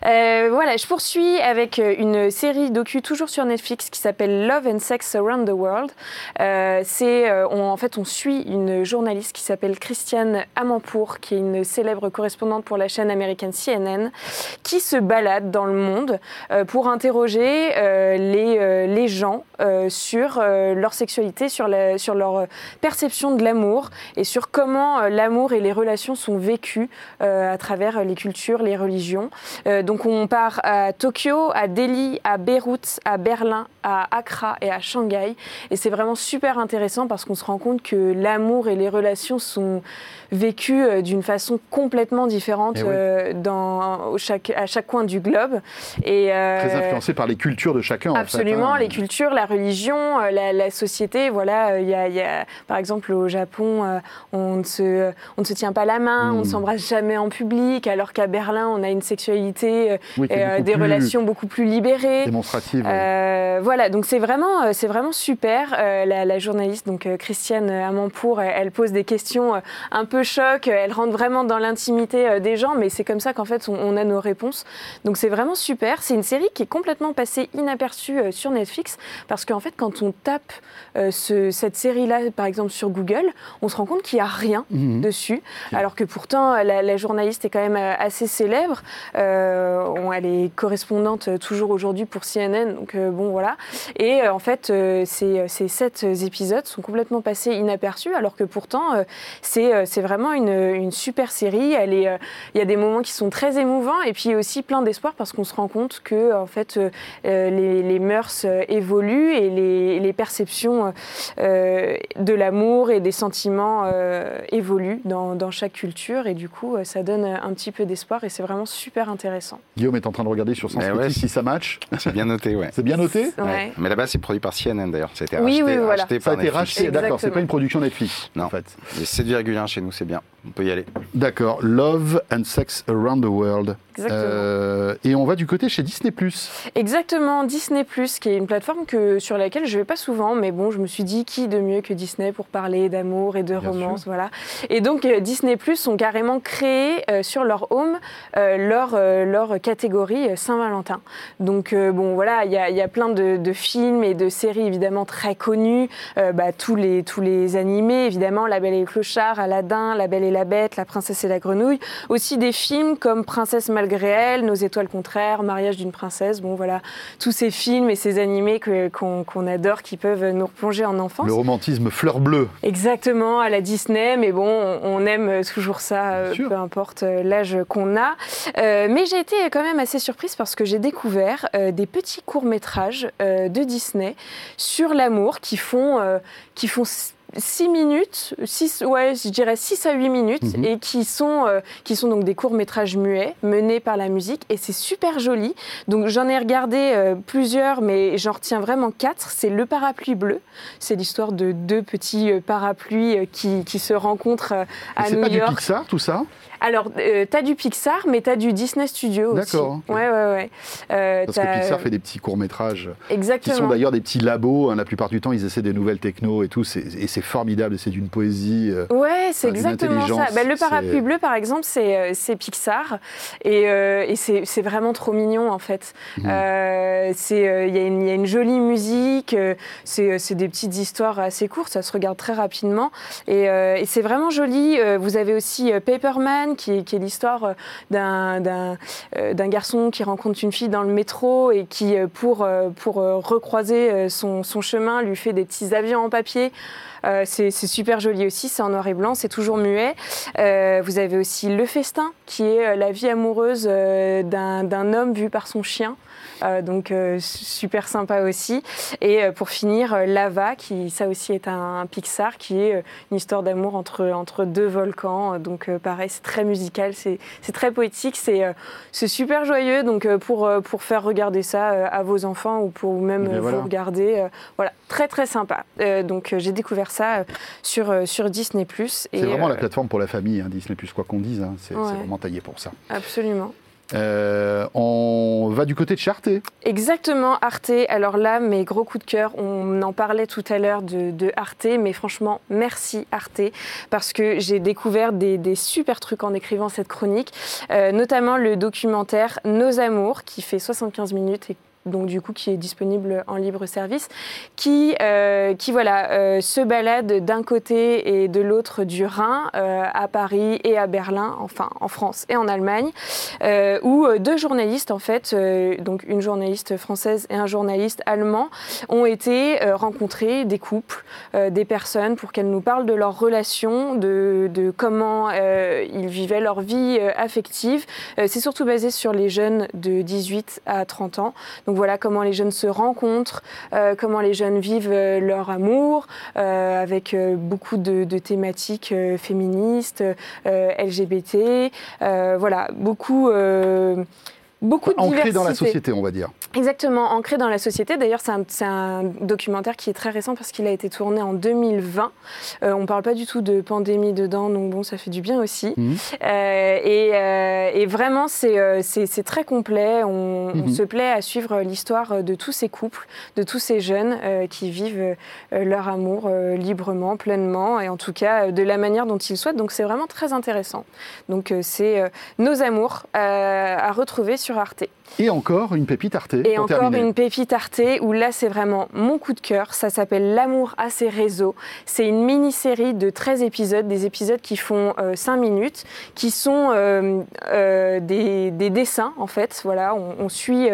Euh, voilà, je poursuis avec une série docu, toujours sur Netflix, qui s'appelle Love and Sex Around the World. Euh, c'est, on, en fait, on suit une journaliste qui s'appelle Christiane Amanpour, qui est une célèbre correspondante pour la chaîne américaine C N N, qui se balade dans le monde euh, pour interroger euh, les, euh, les gens euh, sur euh, leur sexualité, sur, la, sur leur perception de l'amour et sur comment euh, l'amour et les relations sont vécues euh, à travers les cultures, les religions. Euh, donc on part à Tokyo, à Delhi, à Beyrouth, à Berlin, à Accra et à Shanghai. Et c'est vraiment super intéressant parce qu'on se rend compte que l'amour et les relations sont vécues d'une façon complètement différente oui. euh, dans, au chaque, à chaque coin du globe. Et, euh, Très influencé par les cultures de chacun. Absolument, en fait, hein. les cultures, la religion, la, la société. Voilà, y a, y a, par exemple, au Japon, on ne se, on ne se tient pas la main, mmh. on ne s'embrasse jamais en public, alors qu'à Berlin, on a une sexualité, oui, euh, des relations beaucoup plus libérées. Démonstratives. Euh, oui. voilà, donc c'est vraiment, c'est vraiment super. Euh, la, la journaliste, donc euh, Christiane Amanpour, elle, elle pose des questions euh, un peu choc, elle rentre vraiment dans l'intimité euh, des gens, mais c'est comme ça qu'en fait on, on a nos réponses. Donc c'est vraiment super. C'est une série qui est complètement passée inaperçue euh, sur Netflix, parce qu'en fait quand on tape euh, ce, cette série-là, par exemple sur Google, on se rend compte qu'il n'y a rien mmh. dessus, okay. alors que pourtant la, la journaliste est quand même assez célèbre. Euh, on, elle est correspondante euh, toujours aujourd'hui pour C N N, donc euh, bon voilà. Et euh, en fait, euh, ces, ces sept épisodes sont complètement passés inaperçus, alors que pourtant, euh, c'est, euh, c'est vraiment une, une super série. Elle est, euh, y a des moments qui sont très émouvants et puis aussi plein d'espoir, parce qu'on se rend compte que en fait, euh, les, les mœurs euh, évoluent et les, les perceptions euh, de l'amour et des sentiments euh, évoluent dans, dans chaque culture. Et du coup, ça donne un petit peu d'espoir et c'est vraiment super intéressant. Guillaume est en train de regarder sur Sens Critique si ça match. C'est bien noté, ouais. C'est bien noté ouais. Ouais. Mais là-bas, c'est produit par C N N d'ailleurs. Ça a été oui, racheté, oui, voilà. racheté par Netflix. Ça a été racheté, Exactement. D'accord. C'est pas une production Netflix, non. en fait. sept virgule un chez nous, c'est bien. On peut y aller. D'accord. Love and Sex Around the World. Exactement. Euh, et on va du côté chez Disney Plus. Exactement, Disney Plus, qui est une plateforme que, sur laquelle je vais pas souvent, mais bon, je me suis dit qui de mieux que Disney pour parler d'amour et de bien romance, sûr. voilà. Et donc euh, Disney Plus ont carrément créé euh, sur leur home euh, leur euh, leur catégorie euh, Saint-Valentin. Donc euh, bon, voilà, il y a il y a plein de, de films et de séries évidemment très connues, euh, bah, tous les tous les animés évidemment, La Belle et le Clochard, Aladdin, La Belle et la Bête, La Princesse et la Grenouille, aussi des films comme Princesse malgré elle, Nos étoiles contraires, Mariage d'une princesse, bon voilà, tous ces films et ces animés que, qu'on, qu'on adore, qui peuvent nous replonger en enfance. Le romantisme fleur bleue. Exactement, à la Disney, mais bon, on aime toujours ça, euh, peu importe l'âge qu'on a. Euh, mais j'ai été quand même assez surprise parce que j'ai découvert euh, des petits courts-métrages euh, de Disney sur l'amour qui font... Euh, qui font six minutes, six, ouais, je dirais six à huit minutes, mm-hmm. et qui sont, euh, qui sont donc des courts-métrages muets menés par la musique, et c'est super joli. Donc j'en ai regardé euh, plusieurs, mais j'en retiens vraiment quatre. C'est Le Parapluie Bleu, c'est l'histoire de deux petits euh, parapluies euh, qui, qui se rencontrent euh, à New York. C'est pas du Pixar, tout ça ? Alors, euh, t'as du Pixar, mais t'as du Disney Studio aussi. D'accord. Ouais, ouais, ouais. Euh, Parce t'as... que Pixar fait des petits courts-métrages. Exactement. Qui sont d'ailleurs des petits labos. Hein, la plupart du temps, ils essaient des nouvelles technos et tout. C'est, et c'est formidable. C'est d'une poésie. Euh, ouais, c'est exactement ça. Bah, le Parapluie c'est... bleu, par exemple, c'est, c'est Pixar. Et, euh, et c'est, c'est vraiment trop mignon, en fait. Il mmh. euh, euh, y, y a une jolie musique. Euh, c'est, c'est des petites histoires assez courtes. Ça se regarde très rapidement. Et, euh, et c'est vraiment joli. Euh, vous avez aussi euh, Paperman, Qui, qui est l'histoire d'un, d'un, euh, d'un garçon qui rencontre une fille dans le métro et qui, pour, euh, pour recroiser son, son chemin, lui fait des petits avions en papier. Euh, c'est, c'est super joli aussi, c'est en noir et blanc, c'est toujours muet. Euh, vous avez aussi Le Festin, qui est la vie amoureuse d'un, d'un homme vu par son chien. Euh, donc euh, super sympa aussi. Et euh, pour finir, euh, Lava, qui ça aussi est un, un Pixar, qui est euh, une histoire d'amour entre, entre deux volcans. Donc euh, pareil, c'est très musical, c'est, c'est très poétique, c'est, euh, c'est super joyeux. Donc euh, pour, euh, pour faire regarder ça euh, à vos enfants ou pour même euh, voilà. vous regarder, euh, voilà, très très sympa. Euh, donc euh, j'ai découvert ça euh, sur, euh, sur Disney+. Et, c'est vraiment euh, la plateforme pour la famille, hein, Disney+, quoi qu'on dise, hein, c'est, ouais. c'est vraiment taillé pour ça. Absolument. Euh, on va du côté de chez Arte. Exactement, Arte. Alors là, mes gros coups de cœur, on en parlait tout à l'heure de, de Arte, mais franchement, merci Arte, parce que j'ai découvert des, des super trucs en écrivant cette chronique, euh, notamment le documentaire Nos Amours, qui fait soixante-quinze minutes et donc du coup qui est disponible en libre service, qui, euh, qui voilà, euh, se balade d'un côté et de l'autre du Rhin, euh, à Paris et à Berlin, enfin en France et en Allemagne, euh, où deux journalistes en fait, euh, donc une journaliste française et un journaliste allemand, ont été euh, rencontrer des couples, euh, des personnes, pour qu'elles nous parlent de leurs relations, de, de comment euh, ils vivaient leur vie euh, affective. Euh, c'est surtout basé sur les jeunes de dix-huit à trente ans, donc Donc voilà comment les jeunes se rencontrent, euh, comment les jeunes vivent euh, leur amour, euh, avec euh, beaucoup de, de thématiques euh, féministes, euh, L G B T, euh, voilà, beaucoup... Euh beaucoup de diversité. Ancré dans la société, on va dire. Exactement, ancré dans la société. D'ailleurs, c'est un, c'est un documentaire qui est très récent parce qu'il a été tourné en deux mille vingt. Euh, on ne parle pas du tout de pandémie dedans, donc bon, ça fait du bien aussi. Mmh. Euh, et, euh, et vraiment, c'est, c'est, c'est très complet. On, mmh. on se plaît à suivre l'histoire de tous ces couples, de tous ces jeunes euh, qui vivent euh, leur amour euh, librement, pleinement, et en tout cas de la manière dont ils souhaitent. Donc, c'est vraiment très intéressant. Donc, euh, c'est euh, Nos Amours euh, à retrouver sur Arte. Et encore une pépite Arte. Et encore terminer. une pépite Arte où là c'est vraiment mon coup de cœur. Ça s'appelle L'amour à ses réseaux. C'est une mini-série de treize épisodes, des épisodes qui font euh, cinq minutes, qui sont euh, euh, des, des dessins en fait. Voilà, on, on, suit,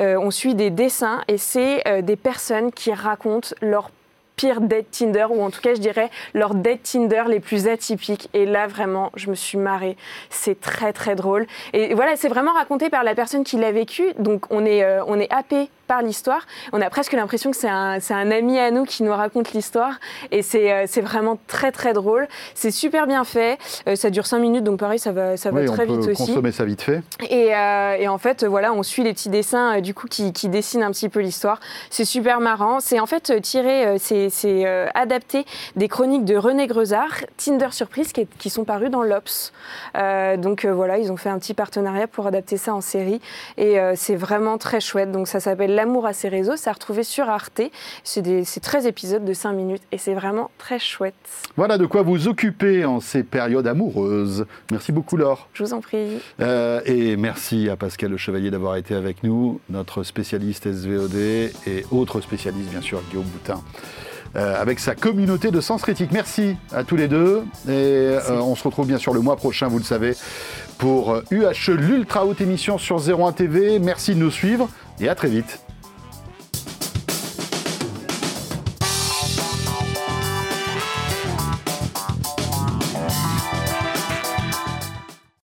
euh, on suit des dessins et c'est euh, des personnes qui racontent leur pire date Tinder, ou en tout cas je dirais leurs date Tinder les plus atypiques, et là vraiment je me suis marrée, c'est très très drôle et voilà, c'est vraiment raconté par la personne qui l'a vécu, donc on est, euh, on est happé par l'histoire, on a presque l'impression que c'est un, c'est un ami à nous qui nous raconte l'histoire et c'est, euh, c'est vraiment très très drôle, c'est super bien fait, euh, ça dure cinq minutes donc pareil ça va, ça va oui, très vite aussi. Oui, on peut consommer ça vite fait. Et, euh, et en fait voilà, on suit les petits dessins euh, du coup qui, qui dessinent un petit peu l'histoire, c'est super marrant, c'est en fait tiré, euh, c'est, c'est euh, adapté des chroniques de René Grezard, Tinder Surprise qui, est, qui sont parues dans l'Obs, euh, donc euh, voilà, ils ont fait un petit partenariat pour adapter ça en série et euh, c'est vraiment très chouette, donc ça s'appelle L'amour à ses réseaux, c'est à retrouver sur Arte. C'est, des, c'est treize épisodes de cinq minutes et c'est vraiment très chouette. Voilà de quoi vous occuper en ces périodes amoureuses. Merci beaucoup Laure. Je vous en prie. Euh, et merci à Pascal Le Chevalier d'avoir été avec nous, notre spécialiste S V O D et autre spécialiste bien sûr Guillaume Boutin, euh, avec sa communauté de Sens Critique. Merci à tous les deux et euh, on se retrouve bien sûr le mois prochain, vous le savez, pour U H l'ultra haute émission sur zéro un T V. Merci de nous suivre. Et à très vite.